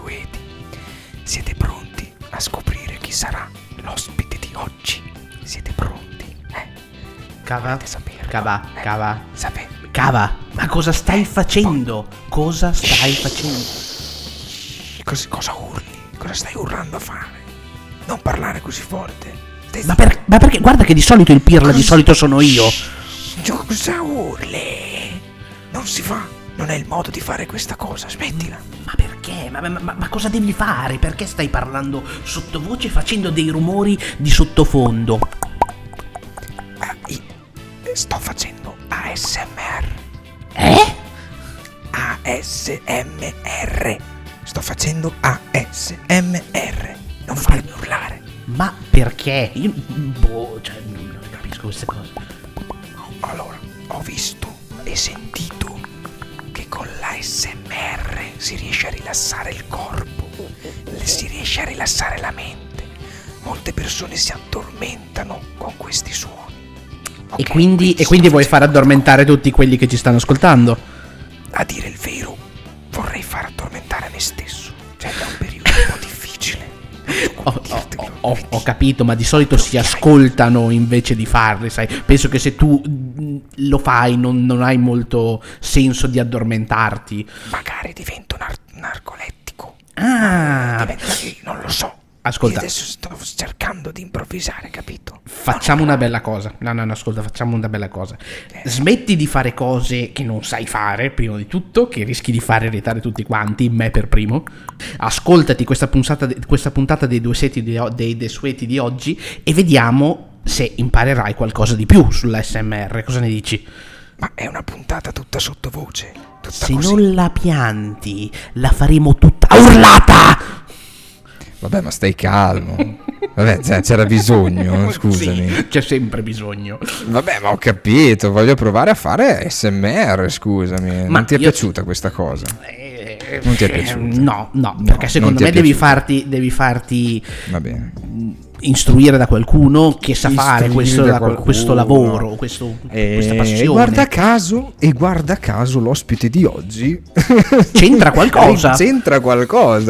consueti. Siete pronti a scoprire chi sarà l'ospite di oggi? Siete pronti? Cava, ma cosa stai facendo? Cosa stai facendo? Cosa urli? Cosa stai urlando a fare? Non parlare così forte. Ma perché? Guarda che di solito il pirla di solito sono io. Cosa urli? Non si fa. Non è il modo di fare questa cosa, smettila. Ma perché? Ma cosa devi fare? Perché stai parlando sottovoce facendo dei rumori di sottofondo? Sto facendo ASMR. ASMR. Sto facendo ASMR. Non farmi urlare. Ma perché? Io non capisco queste cose. Allora, ho visto e sentito che con l'ASMR si riesce a rilassare il corpo, si riesce a rilassare la mente. Molte persone si addormentano con questi suoni. Okay, e quindi vuoi far addormentare tutti quelli che ci stanno ascoltando? A dire il vero, vorrei far addormentare me stesso. Cioè, è un periodo un po' difficile. Ho capito, ma di solito si ascoltano invece di farli, sai? Penso che se tu lo fai non hai molto senso di addormentarti. Magari divento un narcolettico. Non lo so. Ascolta. Io adesso sto cercando di improvvisare, capito? Facciamo una bella cosa. No, ascolta, facciamo una bella cosa. Smetti di fare cose che non sai fare, prima di tutto, che rischi di fare irritare tutti quanti, me per primo. Ascoltati questa puntata dei due sueti di oggi e vediamo se imparerai qualcosa di più sull'ASMR. Cosa ne dici? Ma è una puntata tutta sottovoce, tutta se così. Non la pianti, la faremo tutta urlata! Vabbè, ma stai calmo. Vabbè, c'era bisogno, scusami. Sì, c'è sempre bisogno. Vabbè, ma ho capito, voglio provare a fare ASMR, scusami. Ma non ti è piaciuta questa cosa? Non ti è piaciuta? No, perché secondo me devi farti va bene, instruire da qualcuno che sa fare questo lavoro, questa passione. Guarda caso l'ospite di oggi c'entra qualcosa.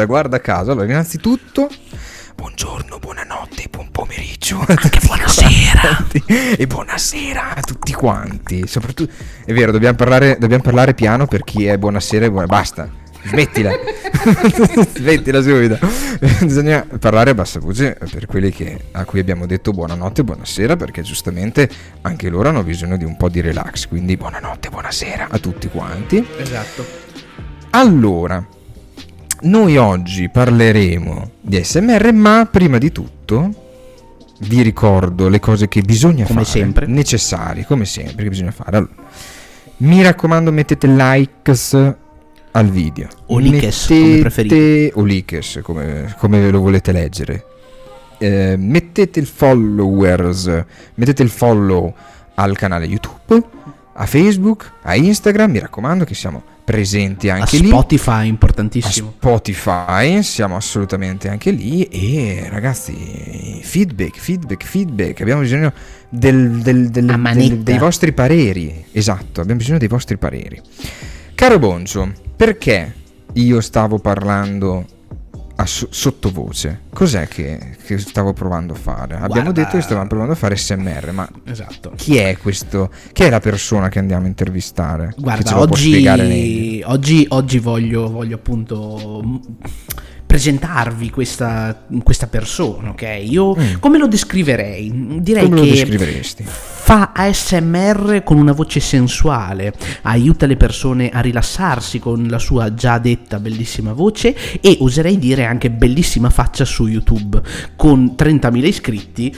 Guarda caso. Allora, innanzitutto buongiorno, buonanotte, buon pomeriggio, anche buonasera e buonasera a tutti quanti. Soprattutto è vero, dobbiamo parlare piano per chi è buonasera e buona. Basta. Smettila subito. Bisogna parlare a bassa voce per quelli a cui abbiamo detto buonanotte e buonasera, perché giustamente anche loro hanno bisogno di un po' di relax. Quindi buonanotte e buonasera a tutti quanti. Esatto. Allora, noi oggi parleremo di ASMR, ma prima di tutto vi ricordo le cose che bisogna fare, sempre necessarie, come sempre, che bisogna fare. Allora, mi raccomando, mettete likes al video, o likes come preferite, o likes come lo volete leggere, mettete il follow al canale YouTube, a Facebook, a Instagram. Mi raccomando che siamo presenti anche lì. Spotify, importantissimo. A Spotify siamo assolutamente anche lì. E ragazzi, feedback. Abbiamo bisogno dei vostri pareri. Esatto, abbiamo bisogno dei vostri pareri. Caro Boncio, perché io stavo parlando sottovoce? Cos'è che stavo provando a fare? Abbiamo detto che stavamo provando a fare ASMR, ma esatto, chi è questo? Chi è la persona che andiamo a intervistare? Guarda, oggi voglio appunto presentarvi questa persona, ok? Io come lo descriverei? Direi come che lo descriveresti? Fa ASMR con una voce sensuale, aiuta le persone a rilassarsi con la sua già detta bellissima voce e oserei dire anche bellissima faccia su YouTube, con 30.000 iscritti,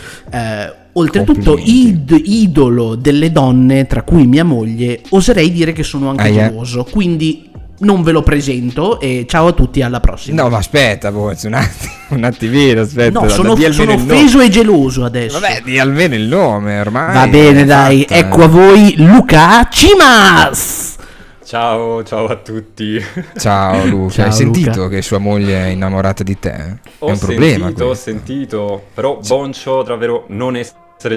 oltretutto idolo delle donne, tra cui mia moglie. Oserei dire che sono anche geloso, quindi non ve lo presento e ciao a tutti, alla prossima. No, ma aspetta, un attimino, aspetta. No, sono offeso e geloso adesso. Vabbè, di almeno il nome ormai. Va bene, dai, fatta. Ecco a voi Luca Cimaz. Ciao a tutti. Ciao Luca, ciao, hai sentito Luca, che sua moglie è innamorata di te? Ho è un sentito, problema questo. Ho sentito, però Boncio, davvero, non è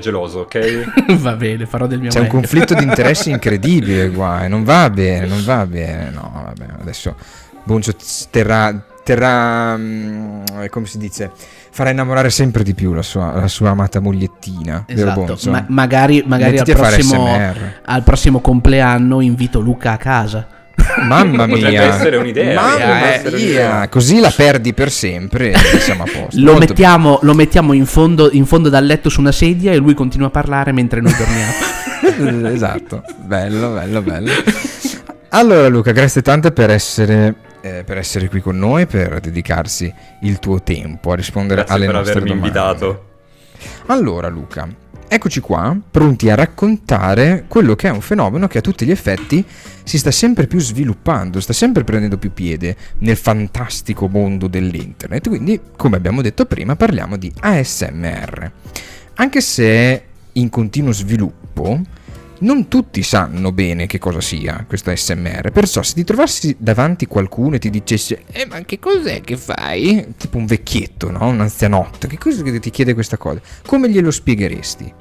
geloso, ok? Va bene, farò del mio meglio. C'è un conflitto di interessi incredibile qua, non va bene, no, vabbè, adesso Boncio terrà terrà, come si dice, farà innamorare sempre di più la sua amata mogliettina. Esatto, magari al prossimo compleanno invito Luca a casa. Mamma mia, potrebbe essere un'idea. Così la perdi per sempre e siamo a posto. Lo mettiamo in fondo dal letto su una sedia e lui continua a parlare mentre noi dormiamo. Esatto, bello. Allora Luca, grazie tante per essere qui con noi, per dedicarsi il tuo tempo a rispondere alle nostre domande. Grazie per avermi invitato. Allora Luca, eccoci qua, pronti a raccontare quello che è un fenomeno che a tutti gli effetti si sta sempre più sviluppando, sta sempre prendendo più piede nel fantastico mondo dell'internet. Quindi, come abbiamo detto prima, parliamo di ASMR. Anche se in continuo sviluppo, non tutti sanno bene che cosa sia questo ASMR, perciò se ti trovassi davanti qualcuno e ti dicesse ma che cos'è che fai? Tipo un vecchietto, no? Un anzianotto, che cos'è che ti chiede questa cosa? Come glielo spiegheresti?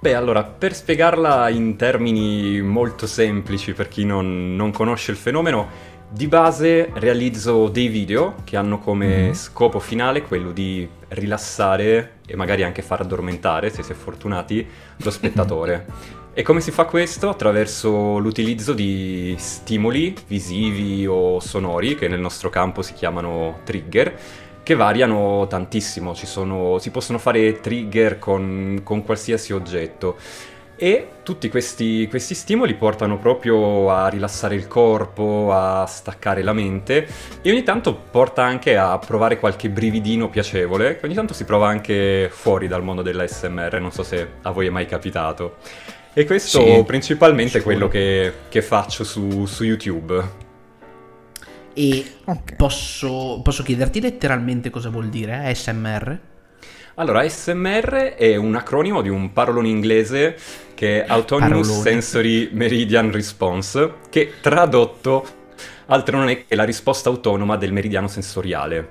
Beh, allora, per spiegarla in termini molto semplici per chi non conosce il fenomeno, di base realizzo dei video che hanno come scopo finale quello di rilassare e magari anche far addormentare, se si è fortunati, lo spettatore. E come si fa questo? Attraverso l'utilizzo di stimoli visivi o sonori, che nel nostro campo si chiamano trigger, che variano tantissimo. Si possono fare trigger con qualsiasi oggetto. E tutti questi stimoli portano proprio a rilassare il corpo, a staccare la mente, e ogni tanto porta anche a provare qualche brividino piacevole, che ogni tanto si prova anche fuori dal mondo dell'ASMR, non so se a voi è mai capitato. E questo sì, principalmente è quello che faccio su YouTube. E okay, posso chiederti letteralmente cosa vuol dire ASMR? Allora, ASMR è un acronimo di un parolone inglese che è Autonomous Sensory Meridian Response, che tradotto altro non è che la risposta autonoma del meridiano sensoriale.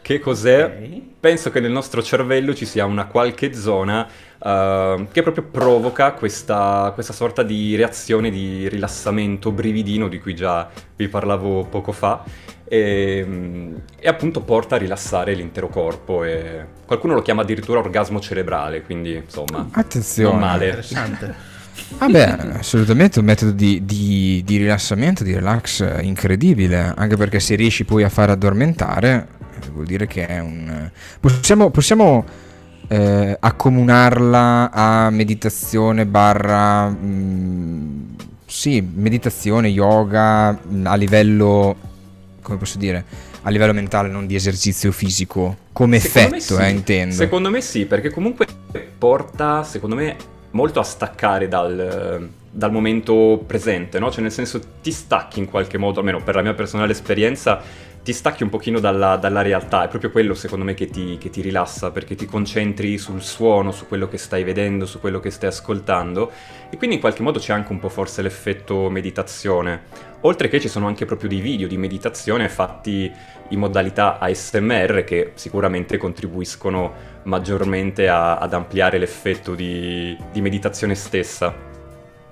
Che cos'è? Okay. Penso che nel nostro cervello ci sia una qualche zona che proprio provoca questa sorta di reazione di rilassamento, brividino, di cui già vi parlavo poco fa, e appunto porta a rilassare l'intero corpo. E qualcuno lo chiama addirittura orgasmo cerebrale, quindi insomma, attenzione, non male. Interessante. Vabbè, assolutamente un metodo di rilassamento, di relax incredibile, anche perché se riesci poi a far addormentare, vuol dire che è un... Possiamo accomunarla a meditazione barra... sì, meditazione, yoga, a livello... come posso dire? A livello mentale, non di esercizio fisico, come secondo effetto, sì. Intendo. Secondo me sì, perché comunque porta, secondo me, molto a staccare dal momento presente, no? Cioè, nel senso, ti stacchi in qualche modo, almeno per la mia personale esperienza, ti stacchi un pochino dalla realtà. È proprio quello, secondo me, che ti rilassa, perché ti concentri sul suono, su quello che stai vedendo, su quello che stai ascoltando, e quindi in qualche modo c'è anche un po' forse l'effetto meditazione, oltre che ci sono anche proprio dei video di meditazione fatti in modalità ASMR che sicuramente contribuiscono maggiormente ad ampliare l'effetto di meditazione stessa.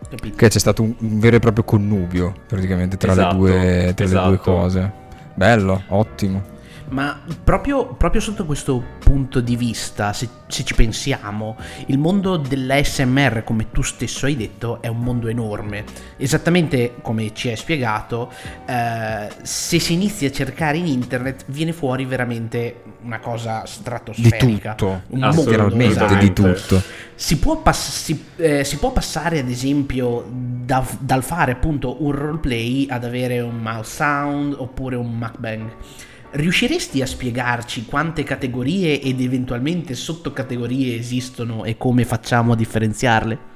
Capito. Che c'è stato un vero e proprio connubio praticamente tra, esatto, le due cose. Bello, ottimo. Ma proprio sotto questo punto di vista, se ci pensiamo, il mondo dell'ASMR, come tu stesso hai detto, è un mondo enorme. Esattamente come ci hai spiegato, se si inizia a cercare in internet viene fuori veramente una cosa stratosferica. Di tutto, assolutamente di tutto. Si può passare ad esempio dal fare appunto un roleplay ad avere un mouth sound oppure un mukbang. Riusciresti a spiegarci quante categorie ed eventualmente sottocategorie esistono e come facciamo a differenziarle?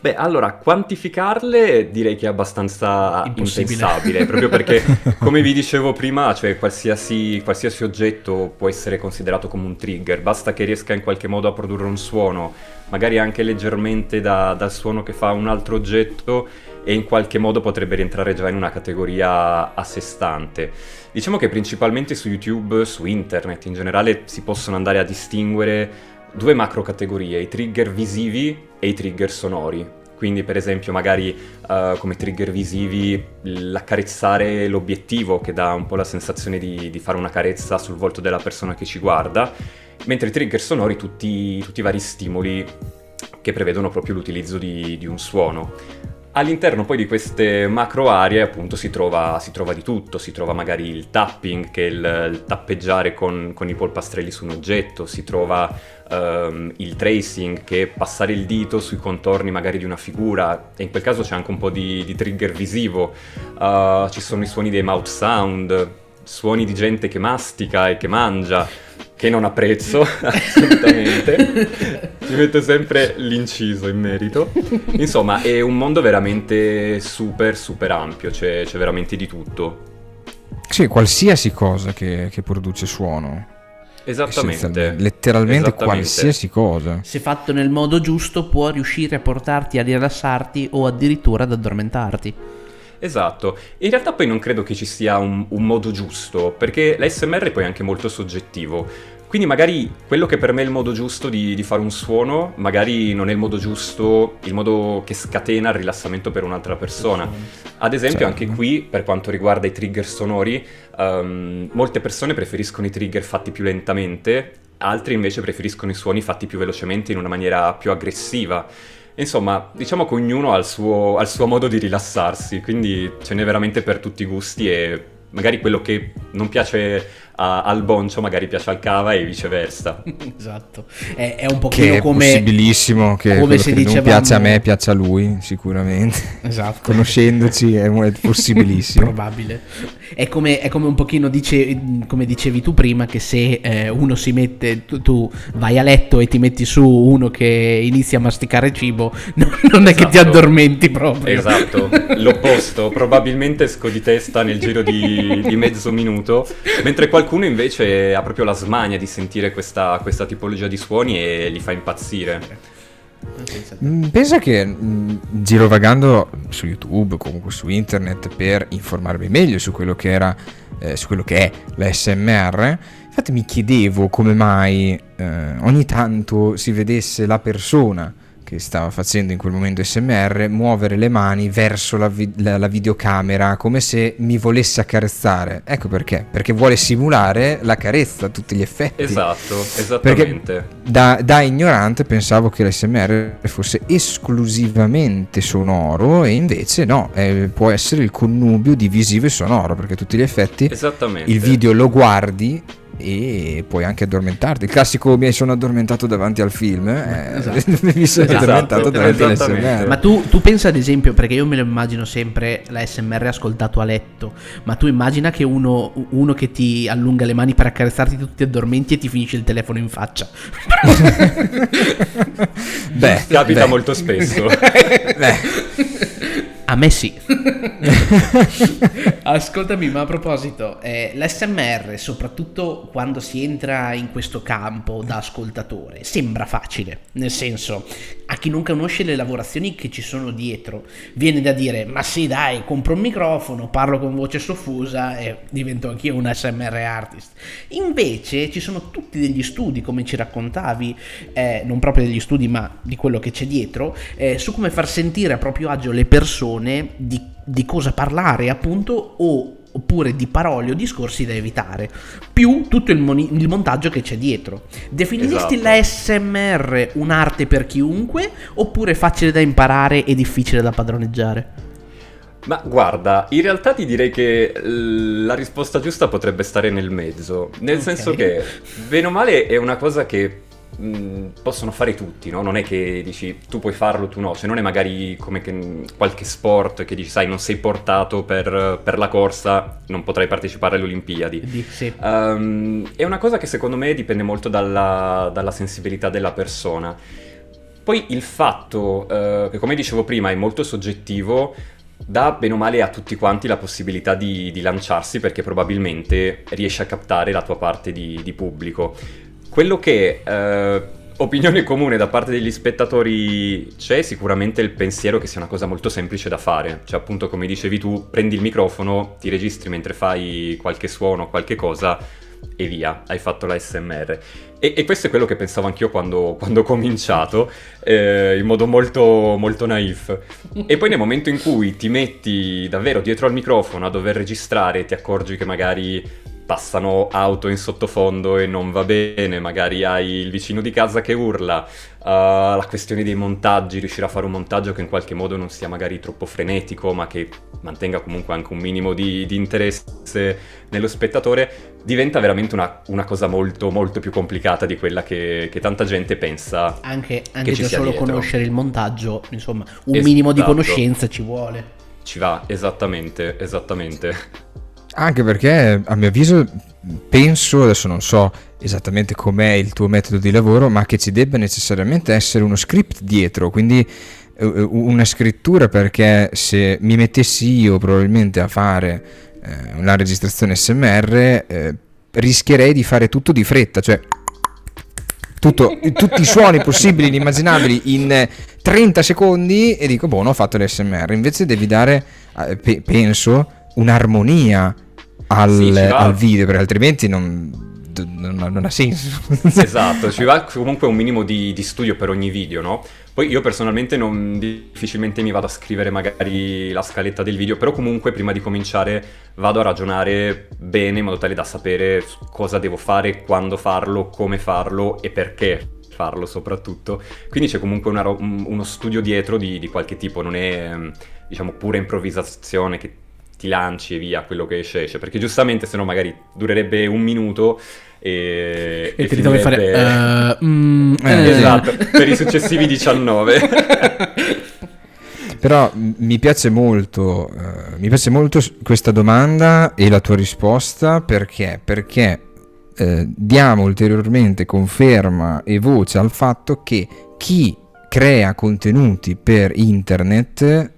Beh, allora, quantificarle direi che è abbastanza impensabile, proprio perché, come vi dicevo prima, cioè qualsiasi oggetto può essere considerato come un trigger, basta che riesca in qualche modo a produrre un suono, magari anche leggermente dal suono che fa un altro oggetto, e in qualche modo potrebbe rientrare già in una categoria a sé stante. Diciamo che principalmente su YouTube, su internet in generale, si possono andare a distinguere due macro categorie, i trigger visivi e i trigger sonori. Quindi per esempio magari come trigger visivi l'accarezzare l'obiettivo, che dà un po' la sensazione di fare una carezza sul volto della persona che ci guarda, mentre i trigger sonori tutti i vari stimoli che prevedono proprio l'utilizzo di un suono. All'interno poi di queste macro aree appunto si trova di tutto, si trova magari il tapping, che è il tappeggiare con i polpastrelli su un oggetto, si trova il tracing, che è passare il dito sui contorni magari di una figura, e in quel caso c'è anche un po' di trigger visivo, ci sono i suoni dei mouth sound, suoni di gente che mastica e che mangia, che non apprezzo assolutamente, ci metto sempre l'inciso in merito. Insomma, è un mondo veramente super super ampio, c'è veramente di tutto. Sì, qualsiasi cosa che produce suono. Esattamente. Letteralmente esattamente. Qualsiasi cosa. Se fatto nel modo giusto può riuscire a portarti a rilassarti o addirittura ad addormentarti. Esatto, in realtà poi non credo che ci sia un modo giusto, perché l'ASMR poi è anche molto soggettivo, quindi magari quello che per me è il modo giusto di fare un suono, magari non è il modo giusto, il modo che scatena il rilassamento per un'altra persona. Ad esempio certo. Anche qui, per quanto riguarda i trigger sonori, molte persone preferiscono i trigger fatti più lentamente, altri invece preferiscono i suoni fatti più velocemente in una maniera più aggressiva. Insomma, diciamo che ognuno ha il suo modo di rilassarsi, quindi ce n'è veramente per tutti i gusti, e magari quello che non piace al Boncio magari piace al Cava e viceversa. Esatto, è un pochino come... Che è possibilissimo che quello che non piace a me piace a lui, sicuramente. Esatto. Conoscendoci è possibilissimo. Probabile. È come un pochino, come dicevi tu prima, che se uno si mette... Tu vai a letto e ti metti su uno che inizia a masticare cibo, non è esatto. Che ti addormenti proprio. Esatto, l'opposto. Probabilmente esco di testa nel giro di mezzo minuto, mentre qualcuno invece ha proprio la smania di sentire questa tipologia di suoni e li fa impazzire. Pensa che girovagando su YouTube, comunque su internet, per informarmi meglio su quello che era su quello che è l'ASMR, infatti mi chiedevo come mai ogni tanto si vedesse la persona che stava facendo in quel momento ASMR muovere le mani verso la videocamera, come se mi volesse accarezzare. Ecco perché vuole simulare la carezza a tutti gli effetti. Esatto, esattamente. Perché da ignorante pensavo che l'ASMR fosse esclusivamente sonoro, e invece no, può essere il connubio di visivo e sonoro, perché a tutti gli effetti il video lo guardi e puoi anche addormentarti. Il classico "mi sono addormentato davanti al film", esatto. Mi sono addormentato davanti all'ASMR. Ma tu pensa, ad esempio, perché io me lo immagino sempre l'ASMR ascoltato a letto, ma tu immagina che uno che ti allunga le mani per accarezzarti, tutti ti addormenti e ti finisce il telefono in faccia. Beh, capita molto spesso. A me sì. Ascoltami, ma a proposito, l'ASMR, soprattutto quando si entra in questo campo da ascoltatore, sembra facile, nel senso, a chi non conosce le lavorazioni che ci sono dietro viene da dire: ma sì dai, compro un microfono, parlo con voce soffusa e divento anch'io un ASMR artist. Invece ci sono tutti degli studi, come ci raccontavi, non proprio degli studi ma di quello che c'è dietro, su come far sentire a proprio agio le persone, di cosa parlare appunto, oppure di parole o discorsi da evitare, più tutto il montaggio che c'è dietro. Definiresti l'ASMR un'arte per chiunque, oppure facile da imparare e difficile da padroneggiare? Ma guarda, in realtà ti direi che la risposta giusta potrebbe stare nel mezzo, nel senso che bene o male è una cosa che possono fare tutti, no? Non è che dici tu puoi farlo, tu no, cioè non è magari come che qualche sport che dici, sai, non sei portato per la corsa, non potrai partecipare alle Olimpiadi. Sì. È una cosa che secondo me dipende molto dalla sensibilità della persona. Poi il fatto che, come dicevo prima, è molto soggettivo, dà bene o male a tutti quanti la possibilità di lanciarsi, perché probabilmente riesci a captare la tua parte di pubblico. Quello che opinione comune da parte degli spettatori c'è sicuramente il pensiero che sia una cosa molto semplice da fare, cioè appunto come dicevi tu, prendi il microfono, ti registri mentre fai qualche suono, qualche cosa, e via, hai fatto l'ASMR. E questo è quello che pensavo anch'io quando ho cominciato, in modo molto, molto naif. E poi nel momento in cui ti metti davvero dietro al microfono a dover registrare, ti accorgi che magari passano auto in sottofondo e non va bene, magari hai il vicino di casa che urla, la questione dei montaggi, riuscire a fare un montaggio che in qualche modo non sia magari troppo frenetico, ma che mantenga comunque anche un minimo di interesse nello spettatore, diventa veramente una cosa molto, molto più complicata di quella che tanta gente pensa. Anche che ci sia solo dietro. Conoscere il montaggio, insomma, un esatto. minimo di conoscenza ci vuole. Ci va, esattamente. Anche perché, a mio avviso, penso, adesso non so esattamente com'è il tuo metodo di lavoro, ma che ci debba necessariamente essere uno script dietro, quindi una scrittura, perché se mi mettessi io probabilmente a fare una registrazione SMR, rischierei di fare tutto di fretta, cioè tutti i suoni possibili e inimmaginabili in 30 secondi e dico, boh, non ho fatto l'SMR. Invece devi dare, penso, un'armonia al video, perché altrimenti non ha senso. Esatto, ci va comunque un minimo di studio per ogni video, no? Poi io personalmente difficilmente mi vado a scrivere magari la scaletta del video, però comunque prima di cominciare vado a ragionare bene in modo tale da sapere cosa devo fare, quando farlo, come farlo e perché farlo soprattutto. Quindi c'è comunque uno studio dietro di qualche tipo, non è diciamo pura improvvisazione che ti lanci e via, quello che esce, perché giustamente sennò magari durerebbe un minuto e ti devi fare esatto, per i successivi 19. Però mi piace molto questa domanda e la tua risposta, perché diamo ulteriormente conferma e voce al fatto che chi crea contenuti per internet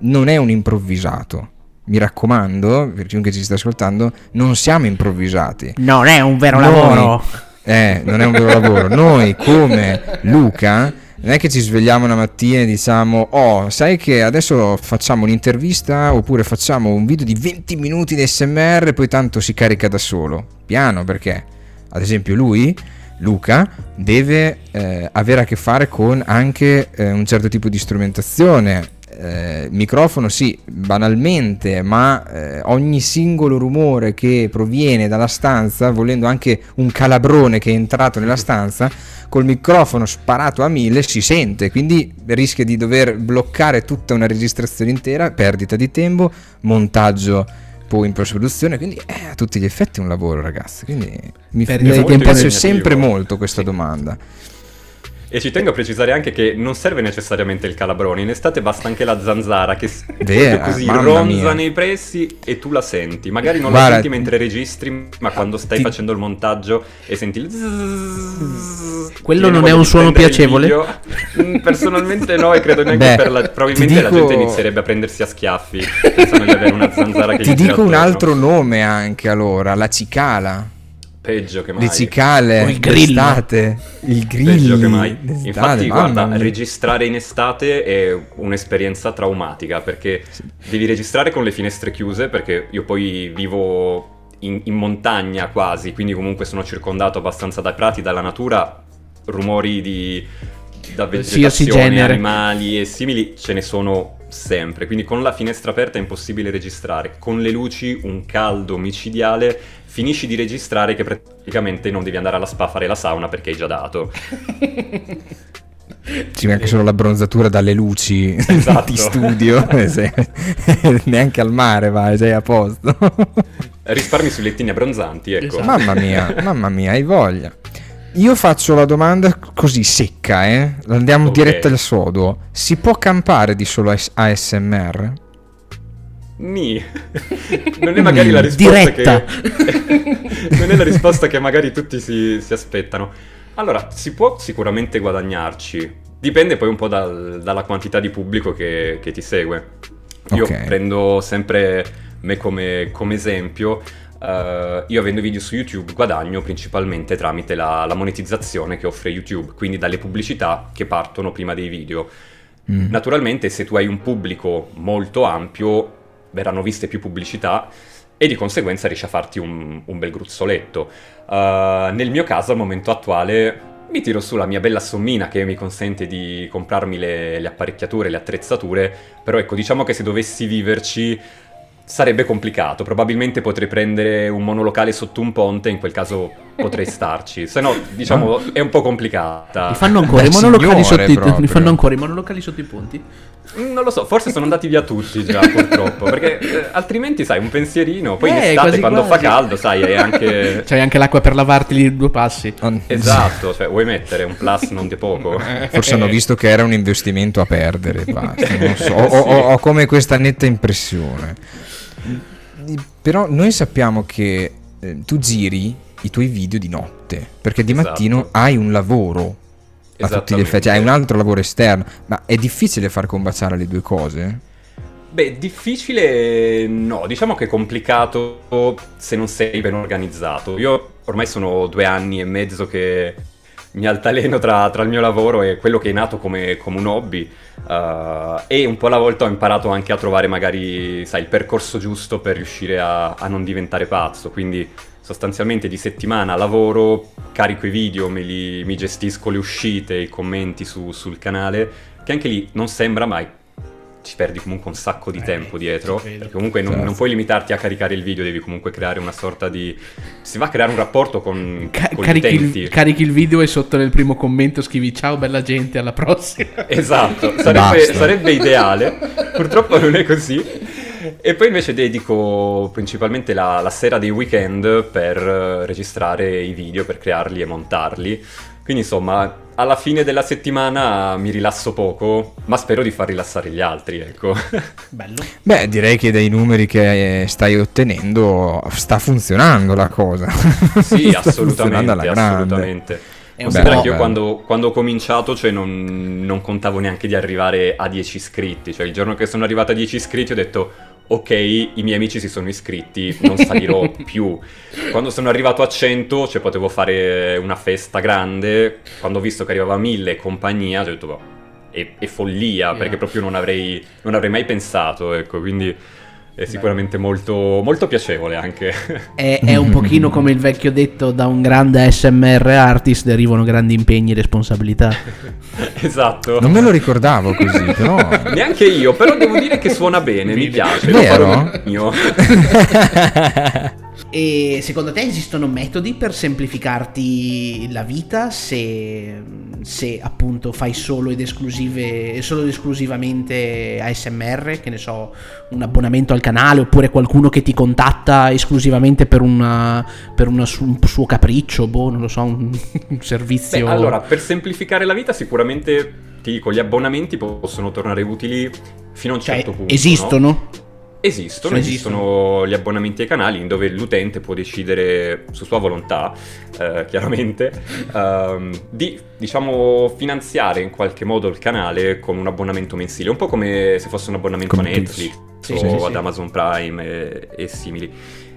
non è un improvvisato. Mi raccomando, per chiunque ci sta ascoltando, non siamo improvvisati. Non è un vero lavoro. Non è un vero lavoro. Noi, come Luca, non è che ci svegliamo una mattina e diciamo, sai che adesso facciamo un'intervista oppure facciamo un video di 20 minuti di ASMR e poi tanto si carica da solo. Piano, perché, ad esempio, Luca deve avere a che fare con anche un certo tipo di strumentazione. Microfono sì, banalmente, ma ogni singolo rumore che proviene dalla stanza, volendo anche un calabrone che è entrato nella stanza, col microfono sparato a 1000 si sente, quindi rischia di dover bloccare tutta una registrazione intera, perdita di tempo, montaggio poi in post-produzione, quindi a tutti gli effetti è un lavoro, ragazzi, quindi mi piace sempre molto questa domanda. E ci tengo a precisare anche che non serve necessariamente il calabrone, in estate basta anche la zanzara che così ronza nei pressi e tu la senti, magari non la senti mentre registri, ma quando stai facendo il montaggio e senti il zzzz, quello non è un suono piacevole? Personalmente no, e credo neanche probabilmente la gente inizierebbe a prendersi a schiaffi pensando di avere una zanzara che ti dico attorno. Un altro nome anche, allora, la cicala. Peggio che mai. Le cicale, il grillo. Peggio che mai. Infatti, guarda, registrare in estate è un'esperienza traumatica, perché devi registrare con le finestre chiuse, perché io poi vivo in montagna quasi, quindi comunque sono circondato abbastanza dai prati, dalla natura, rumori da vegetazione, animali e simili ce ne sono sempre, quindi con la finestra aperta è impossibile registrare, con le luci un caldo micidiale, finisci di registrare che praticamente non devi andare alla spa a fare la sauna perché hai già dato. Ci manca solo l'abbronzatura dalle luci, esatto. Di studio. Neanche al mare vai, sei a posto. Risparmi sui lettini abbronzanti, ecco. Esatto. Mamma mia, hai voglia. Io faccio la domanda così secca, andiamo diretta al sodo. Si può campare di solo ASMR? Non è magari la risposta diretta. Non è la risposta che magari tutti si aspettano. Allora, si può sicuramente guadagnarci. Dipende poi un po' dalla quantità di pubblico che ti segue. Io prendo sempre me come esempio. Io avendo video su YouTube guadagno principalmente tramite la monetizzazione che offre YouTube, quindi dalle pubblicità che partono prima dei video. Naturalmente se tu hai un pubblico molto ampio verranno viste più pubblicità e di conseguenza riesci a farti un bel gruzzoletto. Nel mio caso al momento attuale mi tiro su la mia bella sommina che mi consente di comprarmi le apparecchiature, le attrezzature, però ecco, diciamo che se dovessi viverci sarebbe complicato, probabilmente potrei prendere un monolocale sotto un ponte, in quel caso potrei starci, se no diciamo è un po' complicata. Li fanno ancora i monolocali sotto i ponti? Non lo so, forse sono andati via tutti già purtroppo, perché altrimenti sai, un pensierino, poi in estate quasi, quando fa caldo sai è anche... C'hai anche l'acqua per lavarti lì due passi. Esatto, cioè vuoi mettere un plus non di poco? Forse hanno visto che era un investimento a perdere, basta, non so, ho come questa netta impressione. Però noi sappiamo che tu giri i tuoi video di notte, perché di mattino hai un lavoro a tutti gli effetti, hai un altro lavoro esterno, ma è difficile far combaciare le due cose? Beh, difficile no, diciamo che è complicato se non sei ben organizzato. Io ormai sono 2 anni e mezzo che mi altaleno tra il mio lavoro e quello che è nato come un hobby, e un po' alla volta ho imparato anche a trovare magari, sai, il percorso giusto per riuscire a non diventare pazzo, quindi sostanzialmente di settimana lavoro, carico i video, mi gestisco le uscite, i commenti sul canale, che anche lì non sembra mai, ci perdi comunque un sacco di tempo dietro, perché comunque non puoi limitarti a caricare il video, devi comunque creare una sorta di... si va a creare un rapporto con gli utenti. Carichi il video e sotto nel primo commento scrivi ciao bella gente, alla prossima. Esatto, sarebbe ideale, purtroppo non è così. E poi invece dedico principalmente la sera dei weekend per registrare i video, per crearli e montarli. Quindi insomma, alla fine della settimana mi rilasso poco, ma spero di far rilassare gli altri, ecco. Bello. Beh, direi che dai numeri che stai ottenendo sta funzionando la cosa. Sì, assolutamente. Considera che io quando ho cominciato, cioè non contavo neanche di arrivare a 10 iscritti. Cioè il giorno che sono arrivato a 10 iscritti ho detto ok, i miei amici si sono iscritti, non salirò più. Quando sono arrivato a 100, cioè potevo fare una festa grande, quando ho visto che arrivava a 1000 e compagnia, ho detto boh, è follia, perché proprio non avrei mai pensato, ecco, quindi... è sicuramente molto, molto piacevole anche. È un pochino come il vecchio detto, da un grande ASMR artist derivano grandi impegni e responsabilità. Esatto. Non me lo ricordavo così, però. Neanche io, però devo dire che suona bene, mi piace. Vero? Io. E secondo te esistono metodi per semplificarti la vita se appunto fai solo ed esclusivamente ASMR, che ne so, un abbonamento al canale oppure qualcuno che ti contatta esclusivamente per un suo capriccio, boh, non lo so, un servizio. Beh, allora, per semplificare la vita sicuramente ti dico, gli abbonamenti possono tornare utili fino a un certo punto. Esistono? No? Esistono gli abbonamenti ai canali in dove l'utente può decidere su sua volontà, chiaramente, di diciamo finanziare in qualche modo il canale con un abbonamento mensile, un po' come se fosse un abbonamento a Netflix ad Amazon Prime e simili.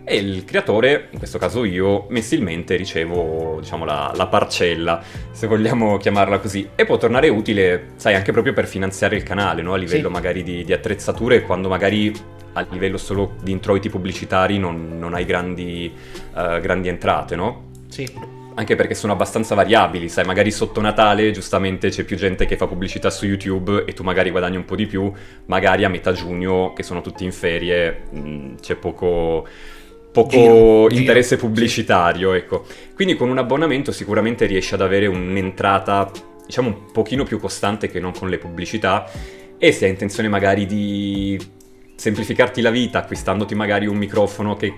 E il creatore, in questo caso io, mensilmente ricevo diciamo la parcella, se vogliamo chiamarla così, e può tornare utile, sai, anche proprio per finanziare il canale, no? A livello magari di attrezzature, quando magari a livello solo di introiti pubblicitari non hai grandi entrate, no? Sì. Anche perché sono abbastanza variabili, sai, magari sotto Natale giustamente c'è più gente che fa pubblicità su YouTube e tu magari guadagni un po' di più, magari a metà giugno, che sono tutti in ferie, c'è poco interesse pubblicitario, ecco. Quindi con un abbonamento sicuramente riesci ad avere un'entrata, diciamo, un pochino più costante che non con le pubblicità, e se hai intenzione magari di semplificarti la vita acquistandoti magari un microfono che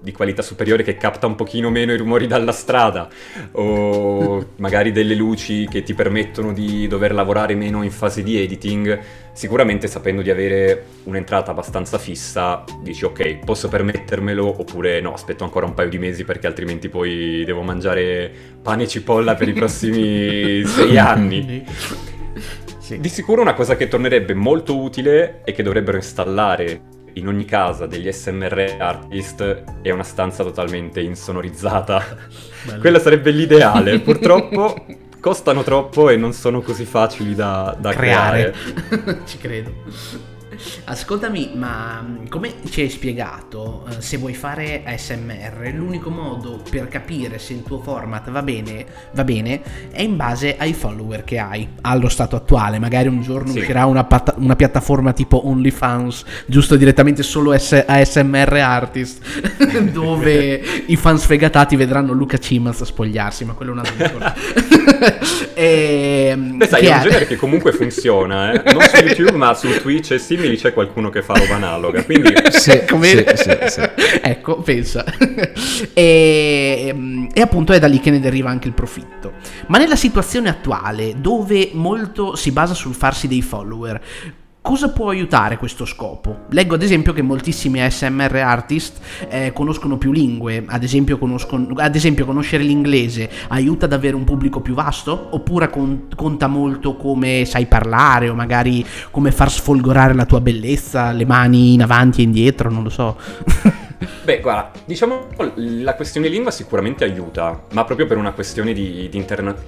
di qualità superiore, che capta un pochino meno i rumori dalla strada, o magari delle luci che ti permettono di dover lavorare meno in fase di editing, sicuramente sapendo di avere un'entrata abbastanza fissa dici ok, posso permettermelo, oppure no, aspetto ancora un paio di mesi perché altrimenti poi devo mangiare pane e cipolla per i prossimi 6 anni. Sì. Di sicuro una cosa che tornerebbe molto utile e che dovrebbero installare in ogni casa degli ASMR artist è una stanza totalmente insonorizzata. Bello. Quella sarebbe l'ideale, purtroppo costano troppo e non sono così facili da creare. Ci credo. Ascoltami, ma come ci hai spiegato, se vuoi fare ASMR, l'unico modo per capire se il tuo format va bene è in base ai follower che hai allo stato attuale. Magari un giorno uscirà una piattaforma tipo OnlyFans, giusto, direttamente solo ASMR artist, dove i fan sfegatati vedranno Luca Cimaz spogliarsi, ma quello è un altro discorso. Beh, sai, è un genere che comunque funziona, eh? Non su YouTube, ma su Twitch e simili c'è qualcuno che fa roba analoga, quindi sì. Ecco, pensa. E appunto è da lì che ne deriva anche il profitto. Ma nella situazione attuale, dove molto si basa sul farsi dei follower, cosa può aiutare questo scopo? Leggo ad esempio che moltissimi ASMR artist conoscono più lingue, ad esempio conoscere l'inglese aiuta ad avere un pubblico più vasto, oppure conta molto come sai parlare, o magari come far sfolgorare la tua bellezza, le mani in avanti e indietro, non lo so. Beh, guarda, diciamo la questione lingua sicuramente aiuta, ma proprio per una questione a livello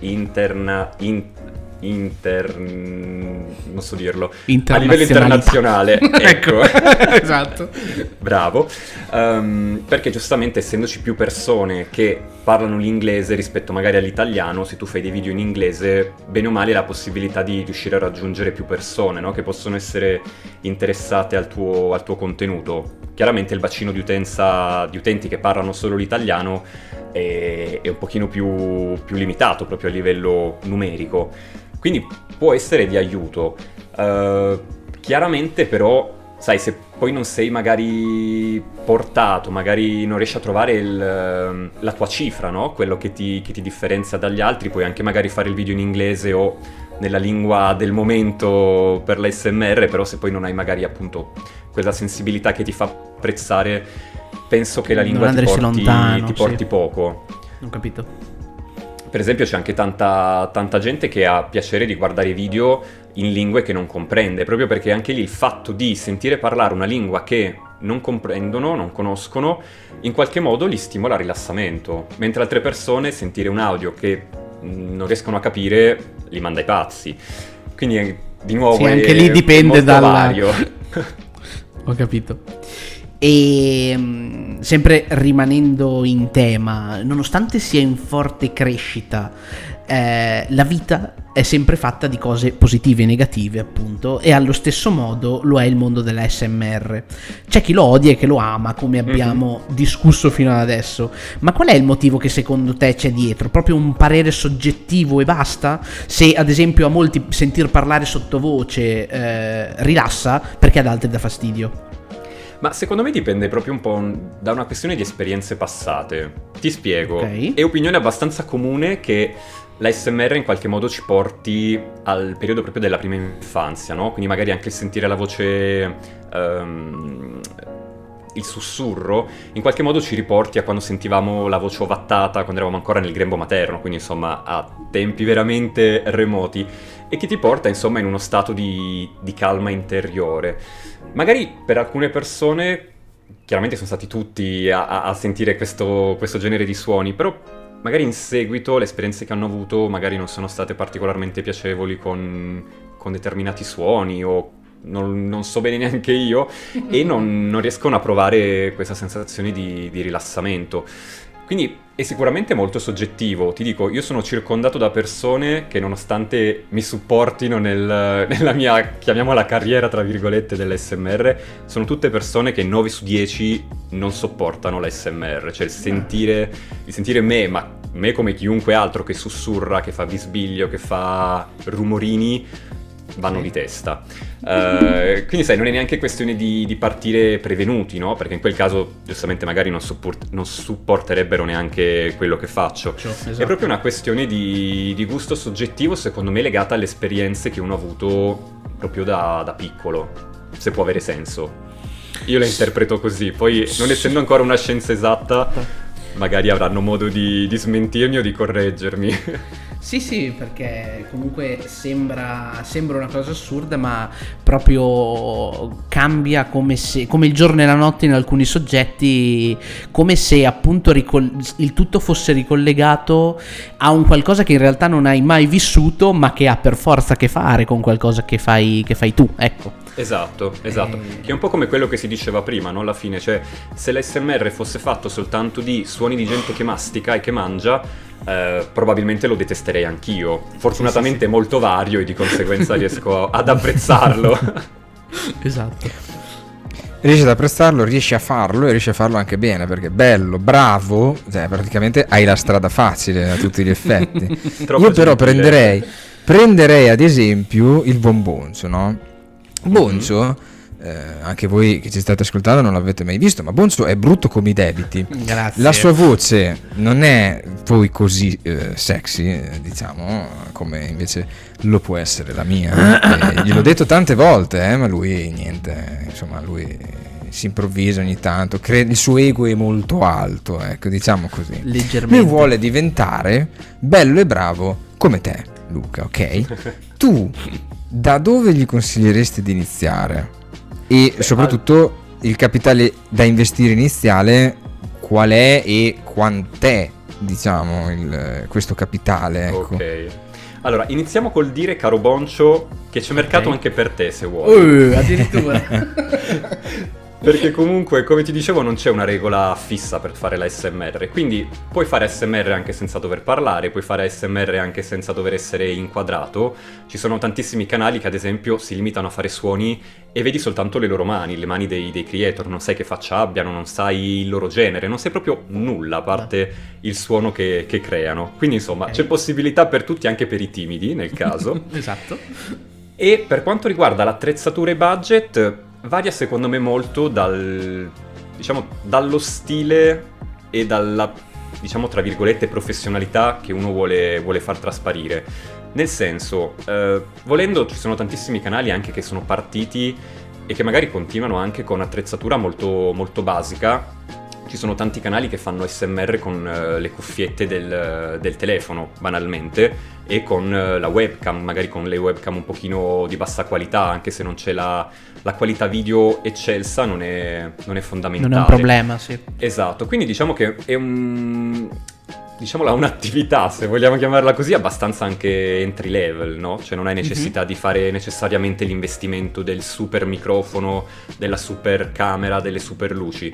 internazionale. Ecco. Esatto. Bravo. Perché giustamente, essendoci più persone che parlano l'inglese rispetto magari all'italiano, se tu fai dei video in inglese, bene o male la possibilità di riuscire a raggiungere più persone, no? Che possono essere interessate al tuo contenuto. Chiaramente il bacino di utenza di utenti che parlano solo l'italiano è un pochino più limitato proprio a livello numerico. Quindi può essere di aiuto. Chiaramente però, sai, se poi non sei magari portato, magari non riesci a trovare la tua cifra, no? Quello che ti differenzia dagli altri, puoi anche magari fare il video in inglese o nella lingua del momento per l'ASMR, però se poi non hai magari appunto quella sensibilità che ti fa apprezzare, penso che la lingua ti porti poco. Non capito. Per esempio c'è anche tanta gente che ha piacere di guardare video in lingue che non comprende, proprio perché anche lì il fatto di sentire parlare una lingua che non comprendono, non conoscono, in qualche modo li stimola il rilassamento, mentre altre persone sentire un audio che non riescono a capire li manda ai pazzi. Quindi di nuovo sì, anche lì dipende dal... Ho capito. E sempre rimanendo in tema, nonostante sia in forte crescita, la vita è sempre fatta di cose positive e negative, appunto, e allo stesso modo lo è il mondo dell'ASMR. C'è chi lo odia e che lo ama, come abbiamo discusso fino ad adesso, ma qual è il motivo che secondo te c'è dietro? Proprio un parere soggettivo e basta? Se ad esempio a molti sentir parlare sottovoce rilassa, perché ad altri dà fastidio? Ma secondo me dipende proprio un po' da una questione di esperienze passate. Ti spiego. Okay. È opinione abbastanza comune che l'ASMR in qualche modo ci porti al periodo proprio della prima infanzia, no? Quindi magari anche il sentire la voce, il sussurro, in qualche modo ci riporti a quando sentivamo la voce ovattata, quando eravamo ancora nel grembo materno, quindi insomma a tempi veramente remoti, e che ti porta insomma in uno stato di calma interiore. Magari per alcune persone, chiaramente sono stati tutti a sentire questo genere di suoni, però magari in seguito le esperienze che hanno avuto magari non sono state particolarmente piacevoli con determinati suoni, o non so bene neanche io, e non riescono a provare questa sensazione di rilassamento. Quindi è sicuramente molto soggettivo. Ti dico, io sono circondato da persone che nonostante mi supportino nella mia, chiamiamola, carriera tra virgolette dell'ASMR, sono tutte persone che 9 su 10 non sopportano l'ASMR, cioè il sentire me, ma me come chiunque altro che sussurra, che fa bisbiglio, che fa rumorini, vanno di testa. Quindi sai, non è neanche questione di partire prevenuti, no? Perché in quel caso giustamente magari non supporterebbero neanche quello che faccio. Esatto. È proprio una questione di gusto soggettivo, secondo me, legata alle esperienze che uno ha avuto proprio da piccolo, se può avere senso. Io la interpreto così, poi non essendo ancora una scienza esatta, magari avranno modo di smentirmi o di correggermi. Sì, perché comunque sembra una cosa assurda, ma proprio cambia come il giorno e la notte in alcuni soggetti, come se appunto il tutto fosse ricollegato a un qualcosa che in realtà non hai mai vissuto, ma che ha per forza a che fare con qualcosa che fai tu, ecco. Esatto, che è un po' come quello che si diceva prima, no? Alla fine, cioè, se l'ASMR fosse fatto soltanto di suoni di gente che mastica e che mangia, probabilmente lo detesterei anch'io. Fortunatamente sì. È molto vario e di conseguenza riesco ad apprezzarlo. Esatto. Riesci ad apprezzarlo, riesci a farlo e riesci a farlo anche bene, perché bello, bravo, cioè praticamente hai la strada facile a tutti gli effetti. Io però prenderei ad esempio il buon Boncio, no? Boncio, anche voi che ci state ascoltando non l'avete mai visto, ma Boncio è brutto come i debiti. Grazie. La sua voce non è poi così sexy, diciamo, come invece lo può essere la mia. Gliel'ho detto tante volte, ma lui niente, insomma, lui si improvvisa ogni tanto, il suo ego è molto alto, ecco, diciamo così. Leggermente. Lui vuole diventare bello e bravo come te, Luca, ok? Tu da dove gli consiglieresti di iniziare? E soprattutto il capitale da investire iniziale qual è e quant'è, diciamo, questo capitale, ecco. Ok. Allora, iniziamo col dire, caro Boncio, che c'è mercato anche per te, se vuoi. Addirittura. Perché comunque, come ti dicevo, non c'è una regola fissa per fare la ASMR. Quindi puoi fare ASMR anche senza dover parlare, puoi fare ASMR anche senza dover essere inquadrato. Ci sono tantissimi canali che, ad esempio, si limitano a fare suoni e vedi soltanto le loro mani, le mani dei creator. Non sai che faccia abbiano, non sai il loro genere, non sai proprio nulla, a parte il suono che creano. Quindi, insomma, c'è possibilità per tutti, anche per i timidi, nel caso. Esatto. E per quanto riguarda l'attrezzatura e budget, varia secondo me molto dallo stile e dalla, diciamo, tra virgolette, professionalità che uno vuole far trasparire. Nel senso, volendo, ci sono tantissimi canali anche che sono partiti e che magari continuano anche con attrezzatura molto, molto basica. Ci sono tanti canali che fanno ASMR con le cuffiette del telefono, banalmente, e con la webcam, magari con le webcam un pochino di bassa qualità, anche se non c'è la qualità video eccelsa, non è fondamentale. Non è un problema, sì. Esatto, quindi diciamo che è un'attività, se vogliamo chiamarla così, abbastanza anche entry level, no? Cioè non hai necessità di fare necessariamente l'investimento del super microfono, della super camera, delle super luci.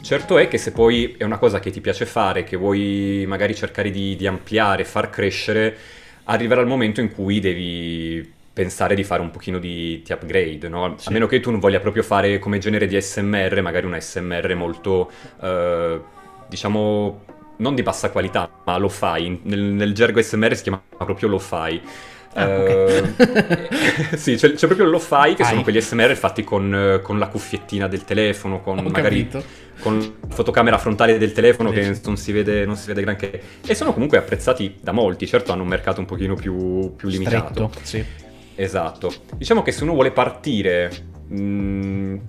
Certo è che se poi è una cosa che ti piace fare, che vuoi magari cercare di ampliare, far crescere, arriverà il momento in cui devi pensare di fare un pochino di upgrade, no? Sì. A meno che tu non voglia proprio fare come genere di ASMR, magari una ASMR molto, diciamo, non di bassa qualità, ma lo fai. Nel gergo ASMR si chiama proprio lo fai. Sì, c'è proprio lo fai, che sono quegli ASMR fatti con la cuffiettina del telefono, con con fotocamera frontale del telefono che non si vede granché, e sono comunque apprezzati da molti. Certo, hanno un mercato un pochino più limitato. Stretto, sì. Esatto. Diciamo che se uno vuole partire in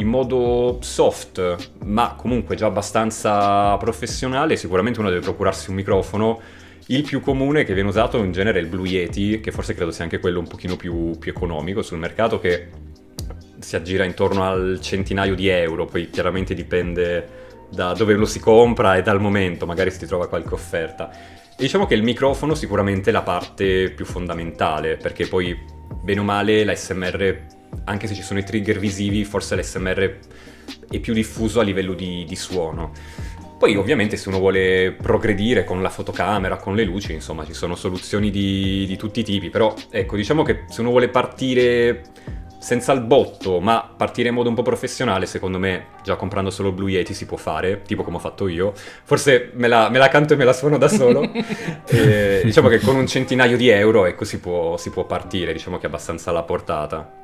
modo soft, ma comunque già abbastanza professionale, sicuramente uno deve procurarsi un microfono. Il più comune che viene usato in genere è il Blue Yeti, che forse credo sia anche quello un pochino più economico sul mercato, che si aggira intorno al centinaio di euro. Poi chiaramente dipende da dove lo si compra e dal momento, magari si trova qualche offerta. E diciamo che il microfono sicuramente è la parte più fondamentale, perché poi bene o male l'ASMR, anche se ci sono i trigger visivi, forse l'ASMR è più diffuso a livello di suono. Poi ovviamente se uno vuole progredire con la fotocamera, con le luci, insomma ci sono soluzioni di tutti i tipi, però ecco, diciamo che se uno vuole partire senza il botto, ma partire in modo un po' professionale, secondo me già comprando solo Blue Yeti si può fare, tipo come ho fatto io, forse me la canto e me la suono da solo, e diciamo che con un centinaio di euro, ecco, si può partire, diciamo che è abbastanza alla portata.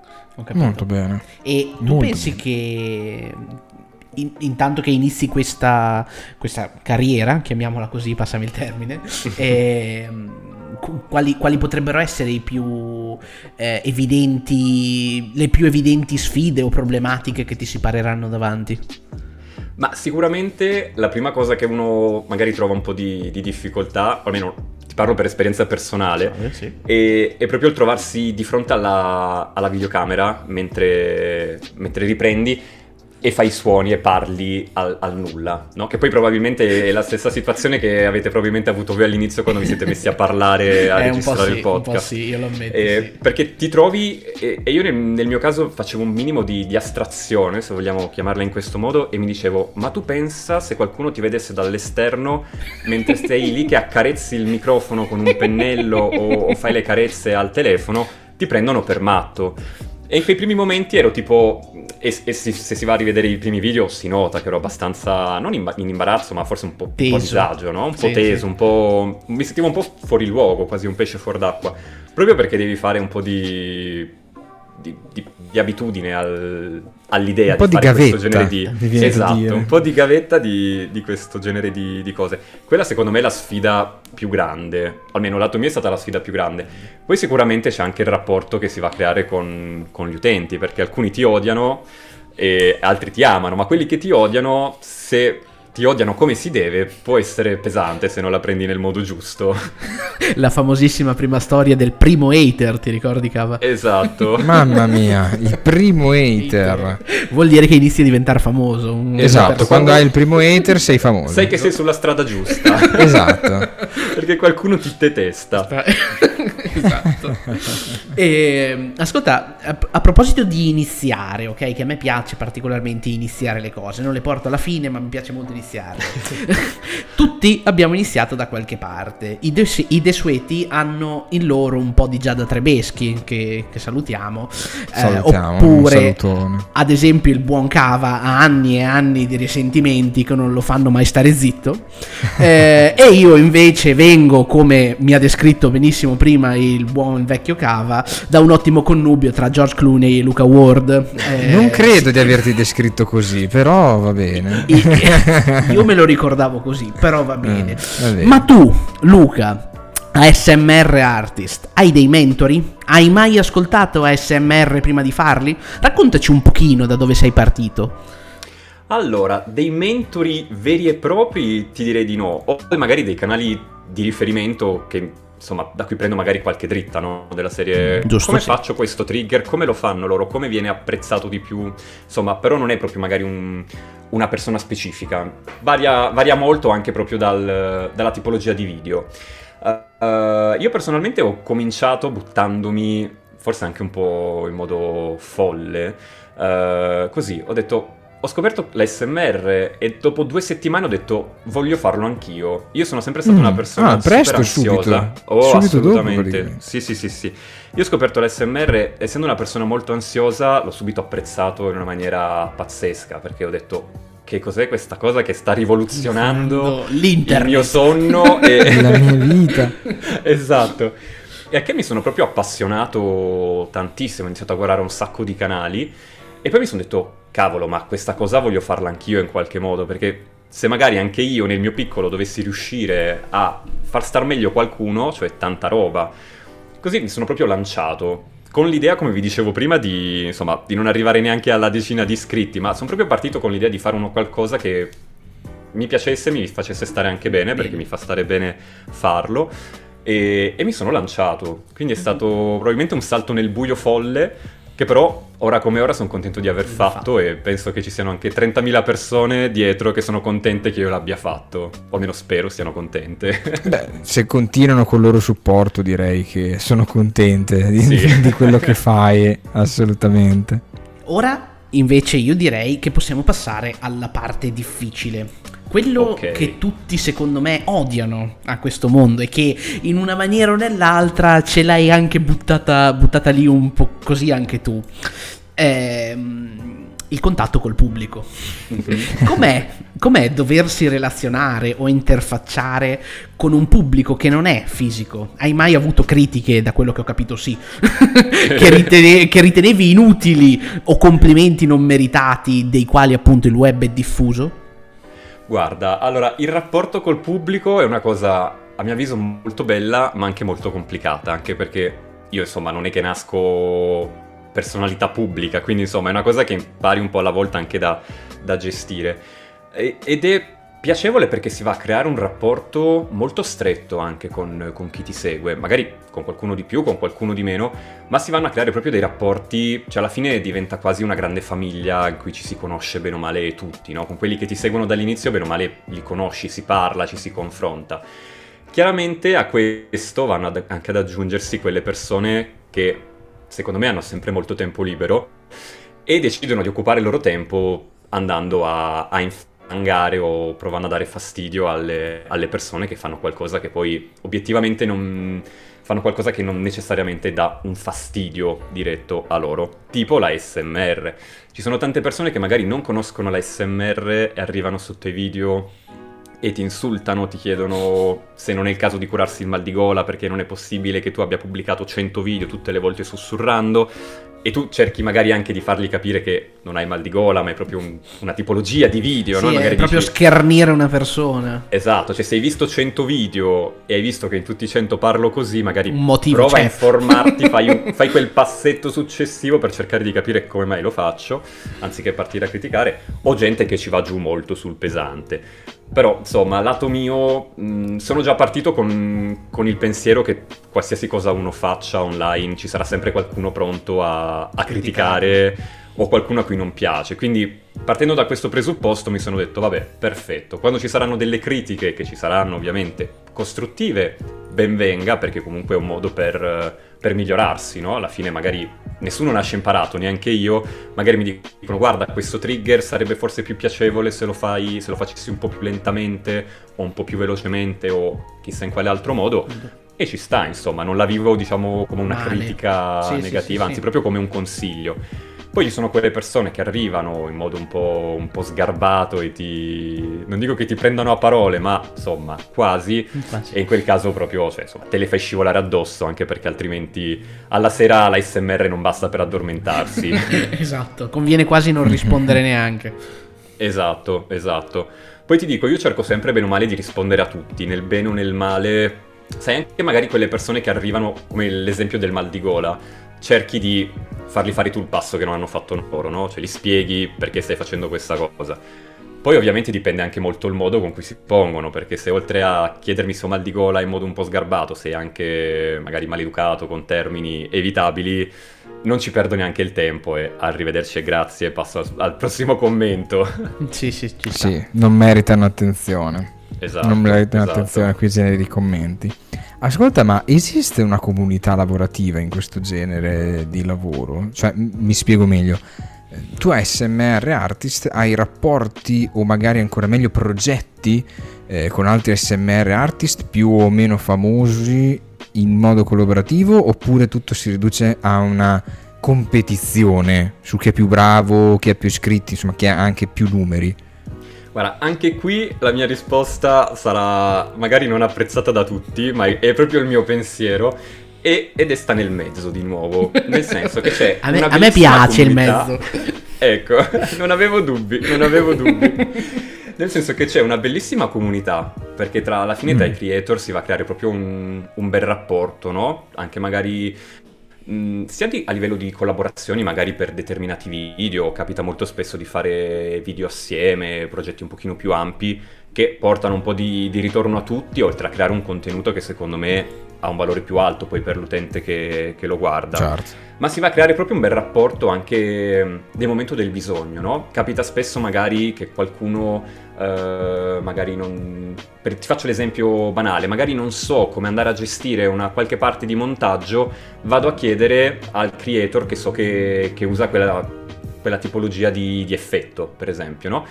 Molto bene. E tu pensi che intanto che inizi questa carriera, chiamiamola così, passami il termine, quali potrebbero essere i più evidenti, le più evidenti sfide o problematiche che ti si pareranno davanti? Ma sicuramente la prima cosa che uno magari trova un po' di difficoltà, o almeno ti parlo per esperienza personale, è proprio il trovarsi di fronte alla videocamera mentre riprendi. e fai suoni e parli al nulla, no? Che poi probabilmente è la stessa situazione che avete probabilmente avuto voi all'inizio quando vi siete messi a parlare, a registrare il podcast. Un po' sì, io lo ammetto, sì. Perché ti trovi, e io nel mio caso facevo un minimo di astrazione, se vogliamo chiamarla in questo modo, e mi dicevo, ma tu pensa se qualcuno ti vedesse dall'esterno mentre stai lì che accarezzi il microfono con un pennello o fai le carezze al telefono, ti prendono per matto. E in quei primi momenti ero tipo, se si va a rivedere i primi video si nota che ero abbastanza, non in imbarazzo, ma forse un po' disagio, no? Un po' teso, sì. Un po', mi sentivo un po' fuori luogo, quasi un pesce fuor d'acqua, proprio perché devi fare un po' di abitudine all'idea di fare gavetta, questo genere di... Esatto, un po' di gavetta di questo genere di cose. Quella secondo me è la sfida più grande, almeno lato mio è stata la sfida più grande. Poi sicuramente c'è anche il rapporto che si va a creare con gli utenti, perché alcuni ti odiano e altri ti amano, ma quelli che ti odiano, se ti odiano come si deve, può essere pesante se non la prendi nel modo giusto. La famosissima prima storia del primo hater, ti ricordi, Cava? Esatto. Mamma mia, il primo hater. Vuol dire che inizi a diventare famoso. Esatto, quando hai il primo hater sei famoso. Sai che sei sulla strada giusta. Esatto. Perché qualcuno ti detesta. Esatto. E, ascolta, a proposito di iniziare, ok? Che a me piace particolarmente iniziare le cose. Non le porto alla fine, ma mi piace molto iniziare. Tutti abbiamo iniziato da qualche parte. I desueti hanno in loro un po' di Giada Trebeschi, che salutiamo, oppure ad esempio il buon Cava ha anni e anni di risentimenti che non lo fanno mai stare zitto, e io invece vengo, come mi ha descritto benissimo prima il buon vecchio Cava, da un ottimo connubio tra George Clooney e Luca Ward. Non credo di averti descritto così, però va bene. Io me lo ricordavo così, però va bene. Ma tu, Luca, ASMR artist, hai dei mentori? Hai mai ascoltato ASMR prima di farli? Raccontaci un pochino da dove sei partito. Allora, dei mentori veri e propri ti direi di no. O magari dei canali di riferimento che, insomma, da cui prendo magari qualche dritta, no? Della serie, giusto, come sì. Faccio questo trigger? Come lo fanno loro? Come viene apprezzato di più? Insomma, però non è proprio magari una persona specifica. Varia molto anche proprio dalla tipologia di video. Io personalmente ho cominciato buttandomi, forse anche un po' in modo folle, così, ho scoperto l'ASMR e dopo 2 settimane ho detto, voglio farlo anch'io. Io sono sempre stata una persona super ansiosa. Subito. Oh, subito, assolutamente. Dopo, sì. Io ho scoperto l'ASMR, essendo una persona molto ansiosa, l'ho subito apprezzato in una maniera pazzesca, perché ho detto, che cos'è questa cosa che sta rivoluzionando l'internet, il mio sonno e la mia vita. Esatto. E a che mi sono proprio appassionato tantissimo, ho iniziato a guardare un sacco di canali e poi mi sono detto, cavolo, ma questa cosa voglio farla anch'io in qualche modo, perché se magari anche io nel mio piccolo dovessi riuscire a far star meglio qualcuno, cioè tanta roba, così mi sono proprio lanciato. Con l'idea, come vi dicevo prima, di non arrivare neanche alla decina di iscritti, ma sono proprio partito con l'idea di fare qualcosa che mi piacesse, mi facesse stare anche bene, perché mi fa stare bene farlo, e mi sono lanciato. Quindi è stato probabilmente un salto nel buio folle, che però ora come ora sono contento di aver fatto e penso che ci siano anche 30.000 persone dietro che sono contente che io l'abbia fatto, o almeno spero siano contente. Beh, se continuano col loro supporto direi che sono contente di quello che fai, assolutamente. Ora invece io direi che possiamo passare alla parte difficile. Quello che tutti secondo me odiano a questo mondo e che in una maniera o nell'altra ce l'hai anche buttata lì un po' così anche tu, il contatto col pubblico. Com'è doversi relazionare o interfacciare con un pubblico che non è fisico? Hai mai avuto critiche, da quello che ho capito sì, che ritenevi inutili o complimenti non meritati dei quali appunto il web è diffuso? Guarda, allora, il rapporto col pubblico è una cosa, a mio avviso, molto bella, ma anche molto complicata, anche perché io, insomma, non è che nasco personalità pubblica, quindi, insomma, è una cosa che impari un po' alla volta anche da gestire. Ed è piacevole perché si va a creare un rapporto molto stretto anche con chi ti segue, magari con qualcuno di più, con qualcuno di meno, ma si vanno a creare proprio dei rapporti, cioè alla fine diventa quasi una grande famiglia in cui ci si conosce bene o male tutti, no? Con quelli che ti seguono dall'inizio bene o male li conosci, si parla, ci si confronta. Chiaramente a questo vanno anche ad aggiungersi quelle persone che secondo me hanno sempre molto tempo libero e decidono di occupare il loro tempo andando a infangare o provando a dare fastidio alle persone che fanno qualcosa che poi obiettivamente non fanno, qualcosa che non necessariamente dà un fastidio diretto a loro, tipo la ASMR. Ci sono tante persone che magari non conoscono la ASMR e arrivano sotto i video e ti insultano, ti chiedono se non è il caso di curarsi il mal di gola perché non è possibile che tu abbia pubblicato 100 video tutte le volte sussurrando, e tu cerchi magari anche di fargli capire che non hai mal di gola ma è proprio una tipologia di video, sì, no? Magari è proprio schernire una persona. Esatto, cioè se hai visto 100 video e hai visto che in tutti i 100 parlo così, magari motivo, prova a informarti, fai quel passetto successivo per cercare di capire come mai lo faccio anziché partire a criticare, o gente che ci va giù molto sul pesante. Però, insomma, lato mio, sono già partito con il pensiero che qualsiasi cosa uno faccia online ci sarà sempre qualcuno pronto a criticare o qualcuno a cui non piace. Quindi, partendo da questo presupposto, mi sono detto, vabbè, perfetto. Quando ci saranno delle critiche, che ci saranno ovviamente costruttive, ben venga, perché comunque è un modo per migliorarsi, no? Alla fine magari nessuno nasce imparato, neanche io. Magari mi dicono, guarda, questo trigger sarebbe forse più piacevole se lo facessi un po' più lentamente o un po' più velocemente o chissà in quale altro modo, e ci sta, insomma, non la vivo, diciamo, come una critica negativa, sì. Proprio come un consiglio. Poi ci sono quelle persone che arrivano in modo un po' sgarbato e ti... non dico che ti prendano a parole, ma insomma, quasi. Infatti. E in quel caso proprio, cioè, insomma, te le fai scivolare addosso, anche perché altrimenti alla sera l'ASMR non basta per addormentarsi. Esatto, conviene quasi non rispondere neanche. Esatto. Poi ti dico, io cerco sempre bene o male di rispondere a tutti, nel bene o nel male. Sai, anche magari quelle persone che arrivano, come l'esempio del mal di gola, cerchi di fargli fare tu il passo che non hanno fatto loro, no? Cioè li spieghi perché stai facendo questa cosa. Poi ovviamente dipende anche molto il modo con cui si pongono, perché se oltre a chiedermi se ho mal di gola in modo un po' sgarbato, sei anche magari maleducato con termini evitabili, non ci perdo neanche il tempo e arrivederci e grazie, passo al prossimo commento. Sì, non meritano attenzione. Esatto, non meritano attenzione a quei generi di commenti. Ascolta, ma esiste una comunità lavorativa in questo genere di lavoro? Cioè, mi spiego meglio. Tu ASMR artist hai rapporti o magari ancora meglio progetti con altri ASMR artist più o meno famosi in modo collaborativo, oppure tutto si riduce a una competizione su chi è più bravo, chi ha più iscritti, insomma chi ha anche più numeri? Guarda, anche qui la mia risposta sarà magari non apprezzata da tutti, ma è proprio il mio pensiero ed è sta nel mezzo di nuovo, nel senso che c'è a me piace comunità. Il mezzo. Ecco, non avevo dubbi. Nel senso che c'è una bellissima comunità, perché alla fine tra i creator si va a creare proprio un bel rapporto, no? Anche magari... sia a livello di collaborazioni magari per determinati video, capita molto spesso di fare video assieme, progetti un pochino più ampi che portano un po' di ritorno a tutti, oltre a creare un contenuto che secondo me ha un valore più alto poi per l'utente che lo guarda. Certo. Ma si va a creare proprio un bel rapporto anche nel momento del bisogno, no? Capita spesso magari che qualcuno magari non... ti faccio l'esempio banale, magari non so come andare a gestire una qualche parte di montaggio, vado a chiedere al creator che so che usa quella tipologia di effetto, per esempio, no?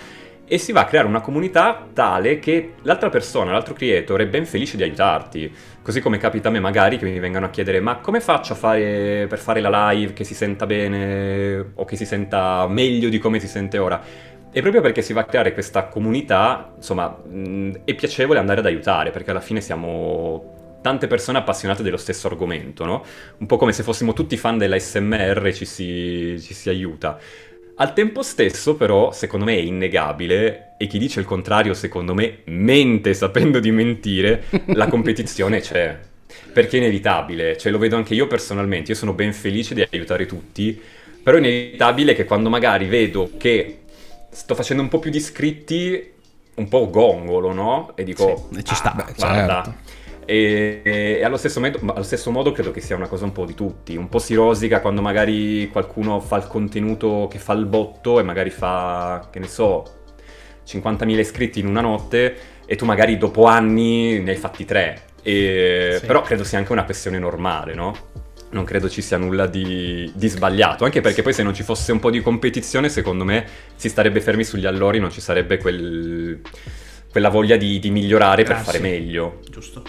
E si va a creare una comunità tale che l'altra persona, l'altro creator, è ben felice di aiutarti. Così come capita a me magari che mi vengano a chiedere ma come faccio per fare la live che si senta bene o che si senta meglio di come si sente ora. E proprio perché si va a creare questa comunità, insomma, è piacevole andare ad aiutare, perché alla fine siamo... tante persone appassionate dello stesso argomento, no? Un po' come se fossimo tutti fan dell'ASMR, ci si aiuta. Al tempo stesso, però, secondo me è innegabile, e chi dice il contrario, secondo me, mente sapendo di mentire, la competizione c'è, perché è inevitabile. Cioè, lo vedo anche io personalmente, io sono ben felice di aiutare tutti, però è inevitabile che quando magari vedo che sto facendo un po' più di iscritti, un po' gongolo, no? E dico, sì, ci sta, beh, guarda, certo. E allo stesso modo credo che sia una cosa un po' di tutti, un po' si rosica quando magari qualcuno fa il contenuto che fa il botto e magari fa, che ne so, 50.000 iscritti in una notte e tu magari dopo anni ne hai fatti 3, sì. Però credo sia anche una questione normale, no? Non credo ci sia nulla di sbagliato, anche perché poi se non ci fosse un po' di competizione, secondo me, si starebbe fermi sugli allori, non ci sarebbe quella voglia di migliorare per fare meglio. Giusto.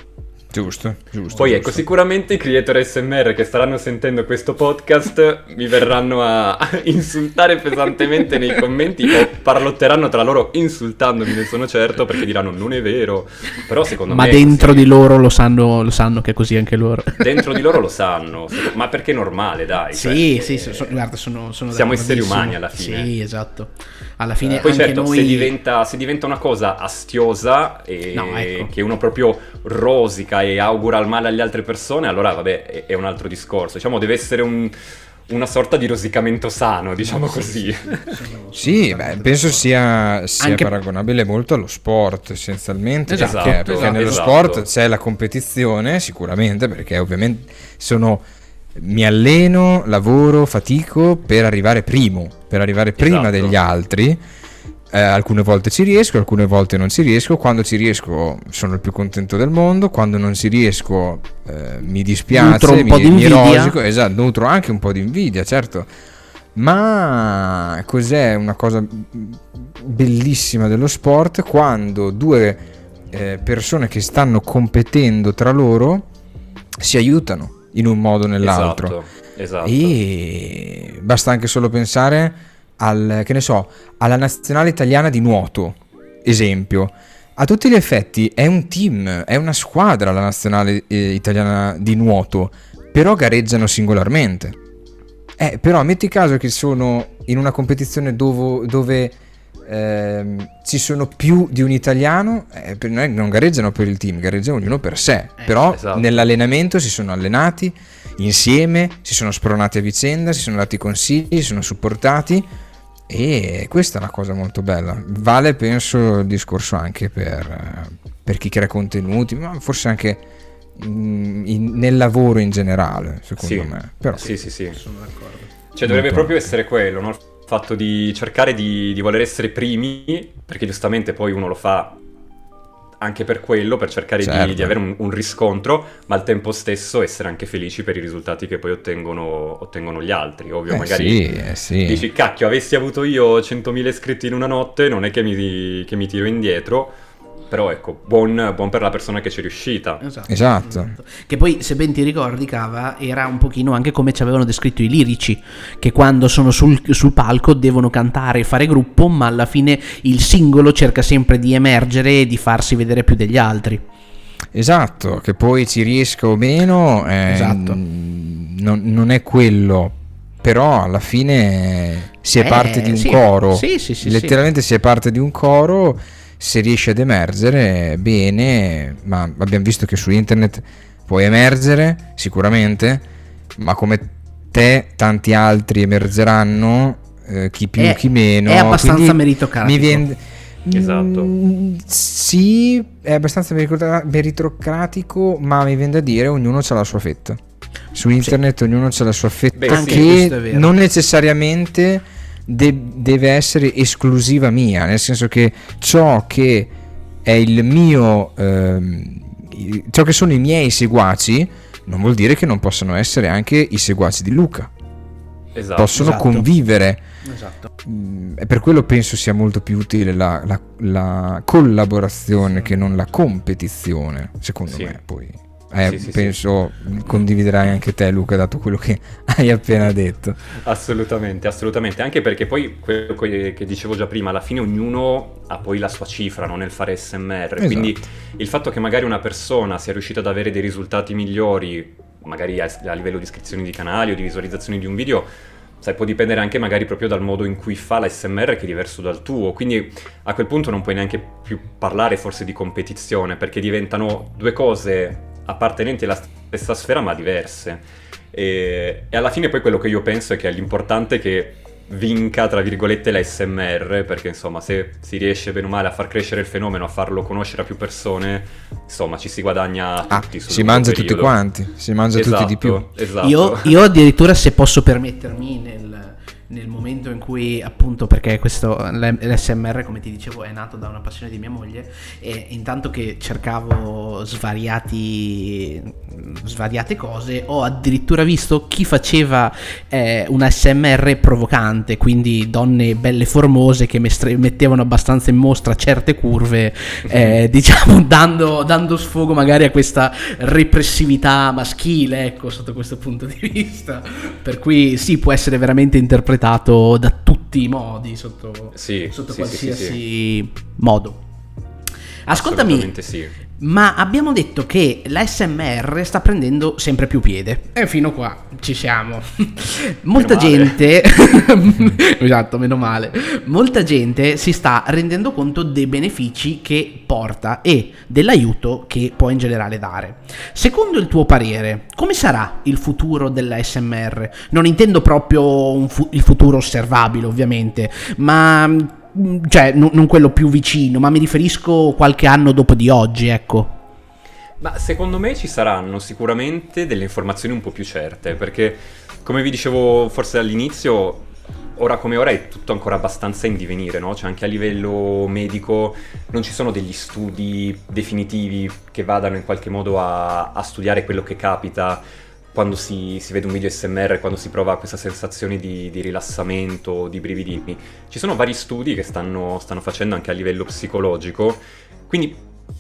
Poi ecco, sicuramente i creator ASMR che staranno sentendo questo podcast mi verranno a insultare pesantemente nei commenti o parlotteranno tra loro insultandomi, ne sono certo, perché diranno non è vero, però secondo me... Ma dentro di loro lo sanno che è così anche loro. Dentro di loro lo sanno, ma perché è normale, dai. Guarda, sono siamo esseri umani alla fine. Sì, esatto. Alla fine poi anche certo, noi... se diventa una cosa astiosa e no, ecco, che uno proprio rosica e augura il male alle altre persone, allora vabbè, è un altro discorso. Diciamo deve essere una sorta di rosicamento sano, diciamo così. Sì, beh, penso sia anche... paragonabile molto allo sport essenzialmente, perché nello sport c'è la competizione sicuramente, perché ovviamente mi alleno, lavoro, fatico per arrivare prima degli altri. Alcune volte ci riesco, alcune volte non ci riesco. Quando ci riesco sono il più contento del mondo, quando non ci riesco mi dispiace, mi rosico, esatto, nutro anche un po' di invidia, certo. Ma cos'è una cosa bellissima dello sport? Quando due persone che stanno competendo tra loro si aiutano in un modo o nell'altro. Esatto. E basta anche solo pensare alla nazionale italiana di nuoto, esempio. A tutti gli effetti è un team, è una squadra la nazionale italiana di nuoto, però gareggiano singolarmente. Però metti caso che sono in una competizione dove ci sono più di un italiano, non gareggiano per il team, gareggiano ognuno per sé, però esatto, nell'allenamento si sono allenati insieme, si sono spronati a vicenda, si sono dati consigli, si sono supportati. E questa è una cosa molto bella. Vale, penso, il discorso anche per chi crea contenuti, ma forse anche nel lavoro in generale, secondo me. Però sì, sono d'accordo. Cioè dovrebbe proprio essere quello, no? Il fatto di cercare di voler essere primi, perché giustamente poi uno lo fa anche per quello, per cercare di avere un riscontro, ma al tempo stesso essere anche felici per i risultati che poi ottengono gli altri. Ovvio, magari dici, cacchio, avessi avuto io 100.000 iscritti in una notte, non è che mi tiro indietro, però ecco, buon per la persona che ci è riuscita. Esatto. Che poi, se ben ti ricordi, Cava, era un pochino anche come ci avevano descritto i lirici, che quando sono sul palco devono cantare e fare gruppo, ma alla fine il singolo cerca sempre di emergere e di farsi vedere più degli altri. Esatto, che poi ci riesca o meno, esatto, non è quello, però alla fine si è parte di un coro. Sì, letteralmente si è parte di un coro. Se riesce ad emergere bene, ma abbiamo visto che su internet puoi emergere sicuramente, ma come te tanti altri emergeranno, chi più chi meno, è abbastanza meritocratico. Esatto. Sì, è abbastanza meritocratico, ma mi viene da dire ognuno c'ha la sua fetta. Su internet ognuno c'ha la sua fetta, che non necessariamente deve essere esclusiva mia, nel senso che ciò che è il mio ciò che sono i miei seguaci non vuol dire che non possano essere anche i seguaci di Luca. Possono convivere. E per quello penso sia molto più utile la collaborazione che non la competizione, secondo me. Poi penso condividerai anche te, Luca, dato quello che hai appena detto. Assolutamente, anche perché poi quello che dicevo già prima, alla fine ognuno ha poi la sua cifra, no, nel fare ASMR. Esatto. Quindi il fatto che magari una persona sia riuscita ad avere dei risultati migliori, magari a livello di iscrizioni di canali o di visualizzazioni di un video, sai, può dipendere anche magari proprio dal modo in cui fa l'ASMR, che è diverso dal tuo. Quindi a quel punto non puoi neanche più parlare forse di competizione, perché diventano due cose appartenenti alla stessa sfera ma diverse, e alla fine poi quello che io penso è che è l'importante che vinca, tra virgolette, l'ASMR, perché insomma se si riesce bene o male a far crescere il fenomeno, a farlo conoscere a più persone, insomma ci si guadagna tutti. Si mangia periodo. Tutti quanti, si mangia, esatto, tutti di più. Esatto. Io addirittura, se posso permettermi, nel momento in cui, appunto, perché questo l'SMR, come ti dicevo, è nato da una passione di mia moglie, e intanto che cercavo svariate cose, ho addirittura visto chi faceva un ASMR provocante, quindi donne belle formose che mettevano abbastanza in mostra certe curve, diciamo dando sfogo magari a questa repressività maschile, ecco, sotto questo punto di vista, per cui sì, può essere veramente interpretato da tutti i modi, sotto qualsiasi modo. Ascoltami, sì. Ma abbiamo detto che l'ASMR sta prendendo sempre più piede. E fino qua ci siamo. Molta gente, esatto, meno male. Molta gente si sta rendendo conto dei benefici che porta e dell'aiuto che può in generale dare. Secondo il tuo parere, come sarà il futuro dell'ASMR? Non intendo proprio il futuro osservabile, ovviamente, ma... cioè non quello più vicino, ma mi riferisco qualche anno dopo di oggi, ecco. Ma secondo me ci saranno sicuramente delle informazioni un po' più certe, perché come vi dicevo forse all'inizio, ora come ora è tutto ancora abbastanza in divenire, no? Cioè anche a livello medico non ci sono degli studi definitivi che vadano in qualche modo a studiare quello che capita quando si vede un video ASMR, quando si prova questa sensazione di rilassamento, di brividini. Ci sono vari studi che stanno facendo anche a livello psicologico, quindi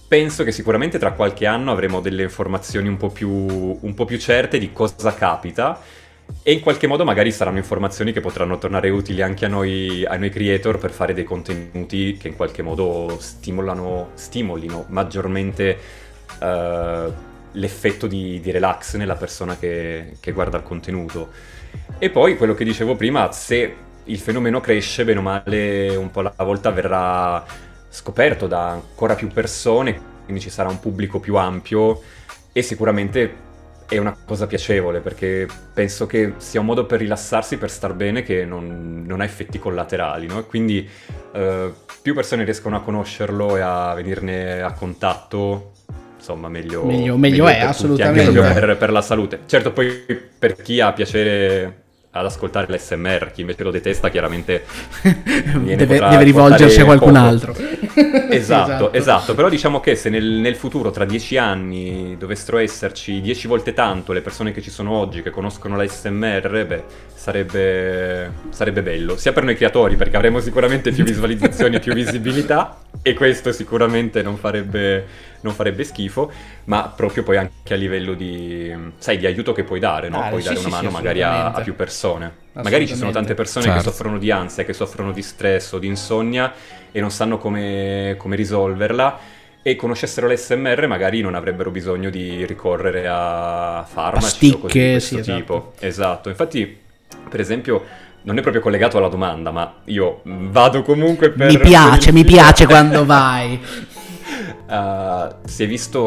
penso che sicuramente tra qualche anno avremo delle informazioni un po' più certe di cosa capita, e in qualche modo magari saranno informazioni che potranno tornare utili anche a noi creator per fare dei contenuti che in qualche modo stimolino maggiormente l'effetto di relax nella persona che guarda il contenuto. E poi quello che dicevo prima, se il fenomeno cresce, bene o male un po' alla volta verrà scoperto da ancora più persone, quindi ci sarà un pubblico più ampio, e sicuramente è una cosa piacevole, perché penso che sia un modo per rilassarsi, per star bene, che non ha effetti collaterali, no? Quindi più persone riescono a conoscerlo e a venirne a contatto, insomma meglio è, assolutamente, tutti, anche per la salute. Certo, poi per chi ha piacere ad ascoltare l'ASMR, chi invece lo detesta chiaramente deve rivolgersi a qualcun altro. Esatto, però diciamo che se nel futuro, tra 10 anni, dovessero esserci 10 volte tanto le persone che ci sono oggi che conoscono l'ASMR, beh, sarebbe bello, sia per noi creatori, perché avremo sicuramente più visualizzazioni e più visibilità, e questo sicuramente non farebbe schifo, ma proprio poi anche a livello di aiuto che puoi dare, no? Puoi dare una mano magari a più persone. Magari ci sono tante persone, certo, che soffrono di ansia, che soffrono di stress o di insonnia e non sanno come risolverla, e conoscessero l'ASMR magari non avrebbero bisogno di ricorrere a farmaci, pasticche, o cose di questo tipo. Esatto, infatti, per esempio, non è proprio collegato alla domanda, ma io vado comunque per... Mi piace quando vai. Si è visto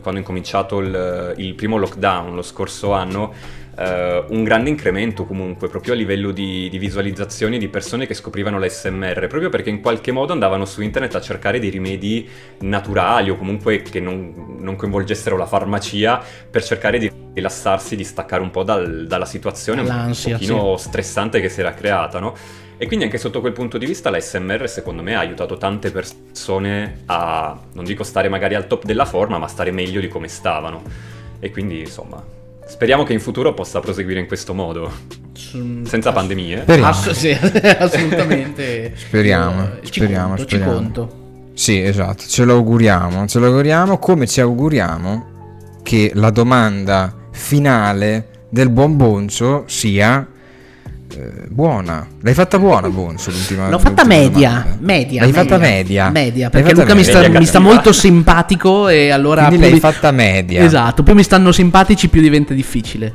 quando è cominciato il primo lockdown lo scorso anno, un grande incremento comunque proprio a livello di visualizzazioni di persone che scoprivano l'ASMR, proprio perché in qualche modo andavano su internet a cercare dei rimedi naturali, o comunque che non coinvolgessero la farmacia, per cercare di rilassarsi, di staccare un po' dalla situazione un pochino stressante che si era creata, no? E quindi anche sotto quel punto di vista l'ASMR secondo me ha aiutato tante persone a, non dico stare magari al top della forma, ma stare meglio di come stavano. E quindi insomma, speriamo che in futuro possa proseguire in questo modo, senza pandemie. Assolutamente. Speriamo. Conto. Sì, esatto, ce lo auguriamo, come ci auguriamo che la domanda finale del buon Boncio sia... buona. L'hai fatta buona, Bonzo, l'ultima? L'ho fatta media. L'hai fatta media, perché Luca mi sta molto simpatico, e allora quindi l'hai fatta media. Esatto, più mi stanno simpatici più diventa difficile.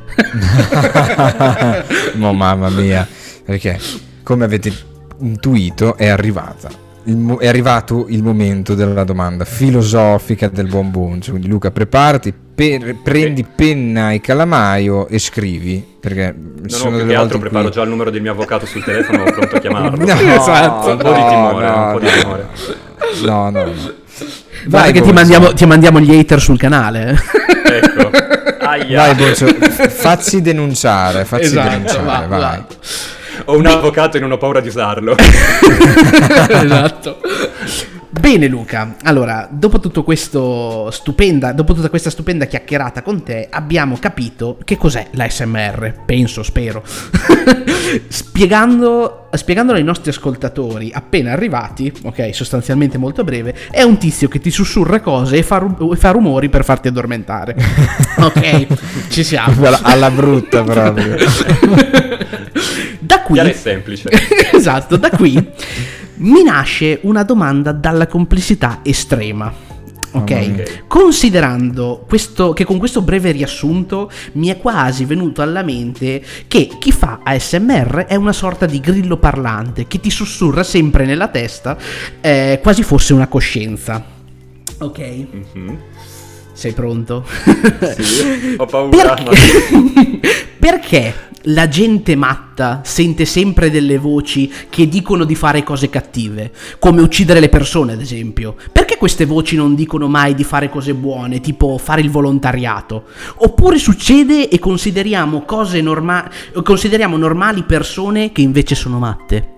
Mamma mia, perché come avete intuito è arrivato il momento della domanda filosofica del buon Bonzo. Quindi Luca, preparati, prendi penna e calamaio e scrivi, perché sono più che altro preparo già il numero del mio avvocato sul telefono pronto a chiamarlo. Esatto. Un po' di timore. No. Vai, che ti mandiamo gli hater sul canale. Ecco. Aia. Vai, Bozzo, facci denunciare, vai. Ho un avvocato e non ho paura di usarlo. Esatto. Bene Luca, allora, dopo tutta questa stupenda chiacchierata con te, abbiamo capito che cos'è l'ASMR, penso, spero. Spiegandolo ai nostri ascoltatori appena arrivati, ok, sostanzialmente molto breve, è un tizio che ti sussurra cose e fa rumori per farti addormentare. Ok, ci siamo. Alla brutta proprio. Da qui... è semplice. Esatto, da qui... mi nasce una domanda dalla complessità estrema, ok? Considerando questo, che con questo breve riassunto mi è quasi venuto alla mente che chi fa ASMR è una sorta di grillo parlante che ti sussurra sempre nella testa, quasi fosse una coscienza, ok? Mm-hmm. Sei pronto? Sì, ho paura. Perché la gente matta sente sempre delle voci che dicono di fare cose cattive, come uccidere le persone ad esempio? Perché queste voci non dicono mai di fare cose buone, tipo fare il volontariato? Oppure succede e consideriamo cose consideriamo normali persone che invece sono matte?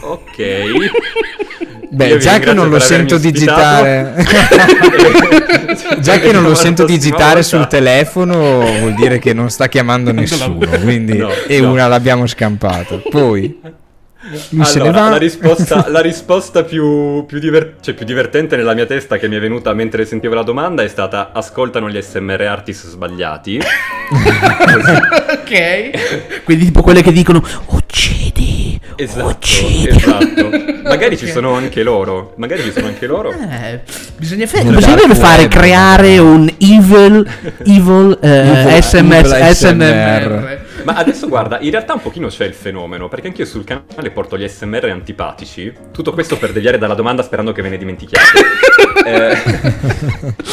Ok. Beh, già che non lo sento digitare, già che non lo sento digitare sul telefono, vuol dire che non sta chiamando nessuno, quindi una l'abbiamo scampata. Poi allora, la risposta più divertente nella mia testa che mi è venuta mentre sentivo la domanda è stata: ascoltano gli ASMR artist sbagliati. Ok, quindi tipo quelle che dicono uccidi. Magari ci sono anche loro. Bisognerebbe creare un evil ASMR. Ma adesso guarda, in realtà un pochino c'è il fenomeno, perché anch'io sul canale porto gli ASMR antipatici. Tutto questo per deviare dalla domanda, sperando che ve ne dimentichiate.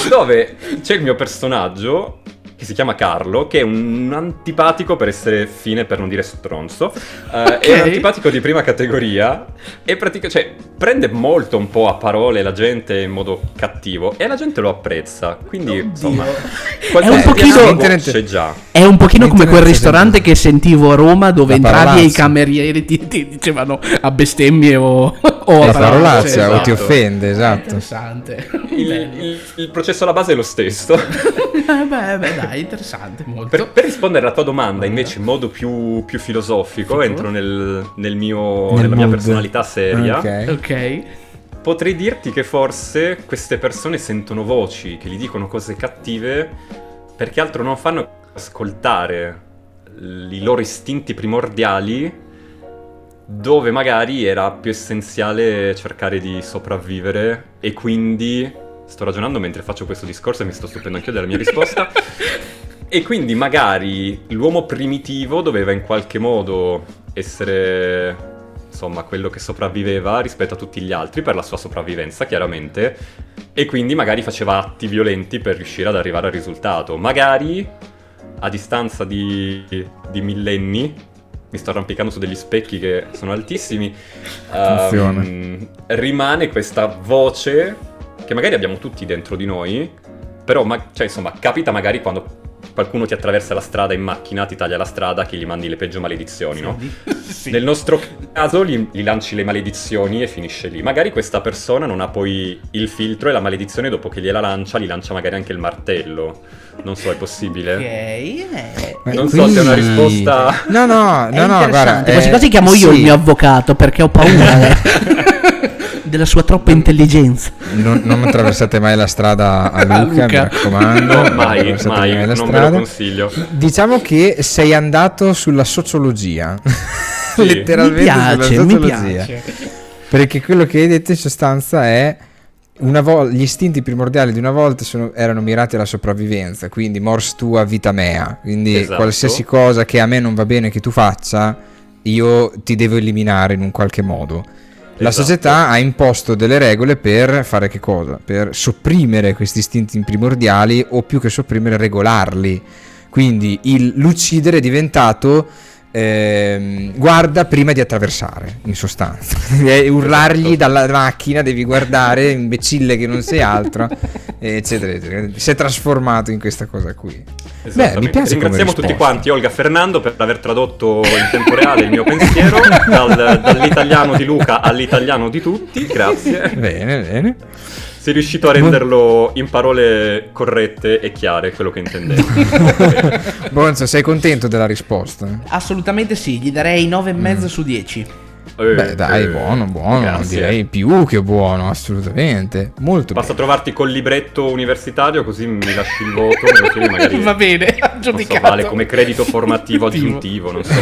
Dove c'è il mio personaggio che si chiama Carlo, che è un antipatico per essere fine, per non dire stronzo. È un antipatico di prima categoria e prende molto un po' a parole la gente in modo cattivo e la gente lo apprezza, quindi insomma è un pochino come quel ristorante che sentivo a Roma, dove entravi e i camerieri ti dicevano a bestemmie o la parolaccia, esatto. O ti offende, esatto. Interessante. Il processo alla base è lo stesso. Beh, dai, interessante molto. Per rispondere alla tua domanda invece in modo più filosofico, entro nella mia personalità seria. Ok. Potrei dirti che forse queste persone sentono voci che gli dicono cose cattive perché altro non fanno che ascoltare i loro istinti primordiali, dove magari era più essenziale cercare di sopravvivere. E quindi sto ragionando mentre faccio questo discorso e mi sto stupendo anch'io della mia risposta. E quindi magari l'uomo primitivo doveva in qualche modo essere, insomma, quello che sopravviveva rispetto a tutti gli altri per la sua sopravvivenza, chiaramente. E quindi magari faceva atti violenti per riuscire ad arrivare al risultato. Magari a distanza di millenni, mi sto arrampicando su degli specchi che sono altissimi, rimane questa voce che magari abbiamo tutti dentro di noi, però capita magari quando qualcuno ti attraversa la strada in macchina, ti taglia la strada, che gli mandi le peggio maledizioni, no? Sì. Nel nostro caso gli lanci le maledizioni e finisce lì. Magari questa persona non ha poi il filtro e la maledizione, dopo che gliela lancia, gli lancia magari anche il martello. Non so, è possibile? Ok. Non so se è una risposta... No, guarda... Quasi chiamo io il mio avvocato, perché ho paura... della sua troppa intelligenza. Non attraversate mai la strada a Luca, mi raccomando. No, mai la strada. Non ve lo consiglio. Diciamo che sei andato sulla sociologia. Sì. Letteralmente mi piace. Perché quello che hai detto in sostanza è gli istinti primordiali di una volta erano mirati alla sopravvivenza, quindi mors tua vita mea, quindi qualsiasi cosa che a me non va bene che tu faccia, io ti devo eliminare in un qualche modo. La società ha imposto delle regole per fare che cosa? Per sopprimere questi istinti primordiali, o più che sopprimere, regolarli. Quindi l'uccidere è diventato guarda prima di attraversare, in sostanza. Urlargli dalla macchina, devi guardare, imbecille che non sei altro, eccetera, eccetera. Si è trasformato in questa cosa qui. Beh, mi piace. Ringraziamo tutti quanti Olga, Fernando, per aver tradotto in tempo reale il mio pensiero dall'italiano di Luca all'italiano di tutti. Grazie. Bene, bene. Sei riuscito a renderlo in parole corrette e chiare, quello che intendevo. Bonzo, sei contento della risposta? Assolutamente sì, gli darei 9,5 su 10. Beh dai, buono, grazie. Direi più che buono, assolutamente, molto. Basta bene. Trovarti col libretto universitario, così mi lasci il voto, magari va bene, giudicato. Vale come credito formativo aggiuntivo, non so.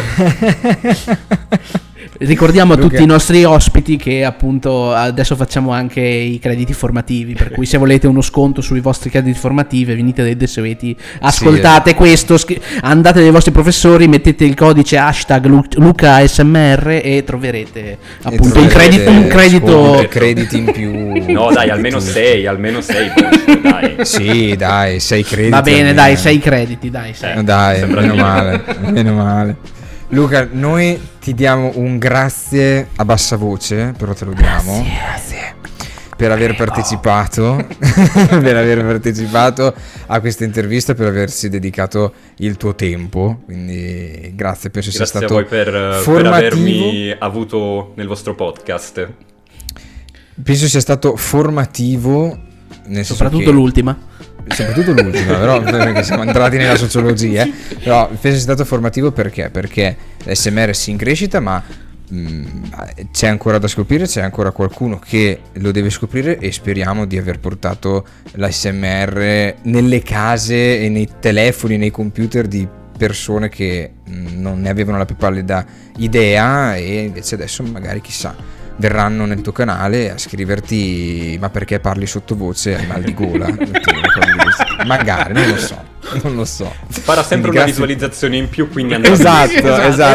Ricordiamo a tutti i nostri ospiti che appunto adesso facciamo anche i crediti formativi, per cui se volete uno sconto sui vostri crediti formativi venite dai De Seveti, ascoltate questo, andate dai vostri professori, mettete il codice hashtag LucaSMR e troverete appunto un credito in più. No dai, almeno sei dai. Sì dai, 6 crediti va bene, almeno. Dai 6 crediti, dai, dai, meno male. Luca, noi ti diamo un grazie a bassa voce, però te lo diamo. Grazie. Per aver partecipato a questa intervista, per aversi dedicato il tuo tempo. Quindi grazie, penso sia stato formativo. Per avermi avuto nel vostro podcast. Penso sia stato formativo. Soprattutto l'ultima, però perché siamo entrati nella sociologia, però penso sia stato formativo perché l'SMR si in crescita, ma c'è ancora da scoprire, c'è ancora qualcuno che lo deve scoprire, e speriamo di aver portato l'SMR nelle case e nei telefoni, nei computer di persone che non ne avevano la più pallida idea, e invece adesso magari chissà verranno nel tuo canale a scriverti: ma perché parli sottovoce, hai mal di gola? Magari, non lo so. Farà sempre una visualizzazione in più, quindi andiamo. Esatto.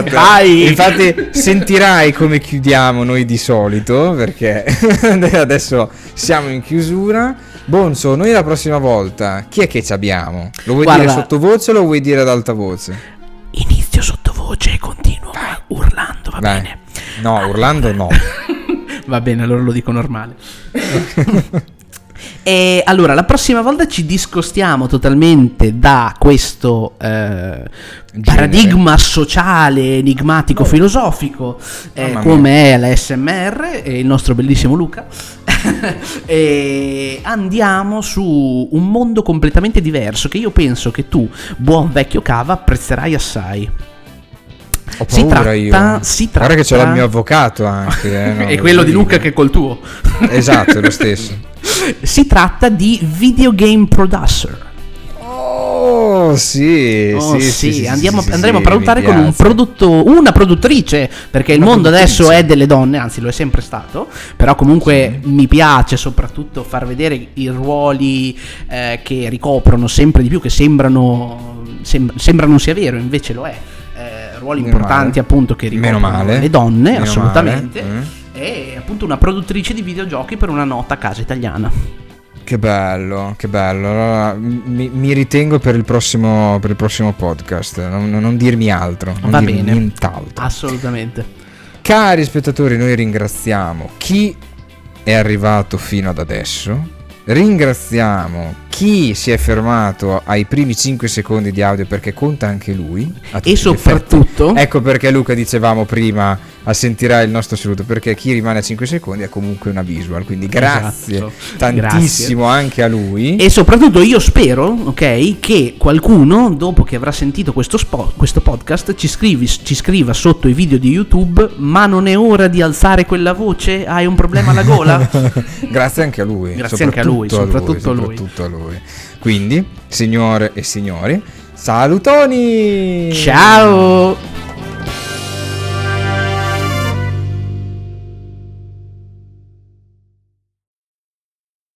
Dai. Infatti sentirai come chiudiamo noi di solito, perché adesso siamo in chiusura. Bonzo, noi la prossima volta chi è che ci abbiamo? Lo vuoi dire sottovoce o lo vuoi dire ad alta voce? Inizio sottovoce e continuo urlando, va bene? No, urlando no. Va bene, allora lo dico normale. E allora la prossima volta ci discostiamo totalmente da questo paradigma sociale enigmatico filosofico come è la ASMR e il nostro bellissimo Luca. E andiamo su un mondo completamente diverso che io penso che tu, buon vecchio Cava, apprezzerai assai. Ho paura si tratta. Guarda che ce l'ha il mio avvocato anche. No, e quello di Luca che è col tuo. Esatto, è lo stesso. Si tratta di videogame producer. Sì, andremo a parlare con una produttrice, perché il mondo adesso è delle donne, anzi lo è sempre stato, però comunque mi piace soprattutto far vedere i ruoli che ricoprono sempre di più, che sembra non sia vero, invece lo è, ruoli meno importanti male. Appunto che ricoprono le donne, meno assolutamente, e appunto una produttrice di videogiochi per una nota casa italiana. Che bello. Allora, mi ritengo per il prossimo podcast. Non dirmi altro. Va bene. Nient'altro. Assolutamente. Cari spettatori, noi ringraziamo chi è arrivato fino ad adesso. Ringraziamo chi si è fermato ai primi 5 secondi di audio, perché conta anche lui. E soprattutto effetti. Ecco perché Luca, dicevamo prima, assentirà il nostro saluto, perché chi rimane a 5 secondi è comunque una visual, quindi grazie, esatto, tantissimo, grazie anche a lui. E soprattutto io spero, ok, che qualcuno, dopo che avrà sentito questo podcast, ci scriva sotto i video di YouTube: ma non è ora di alzare quella voce? Hai un problema alla gola? Grazie anche a lui. Grazie anche a lui. Soprattutto a lui. Quindi, signore e signori, salutoni! Ciao!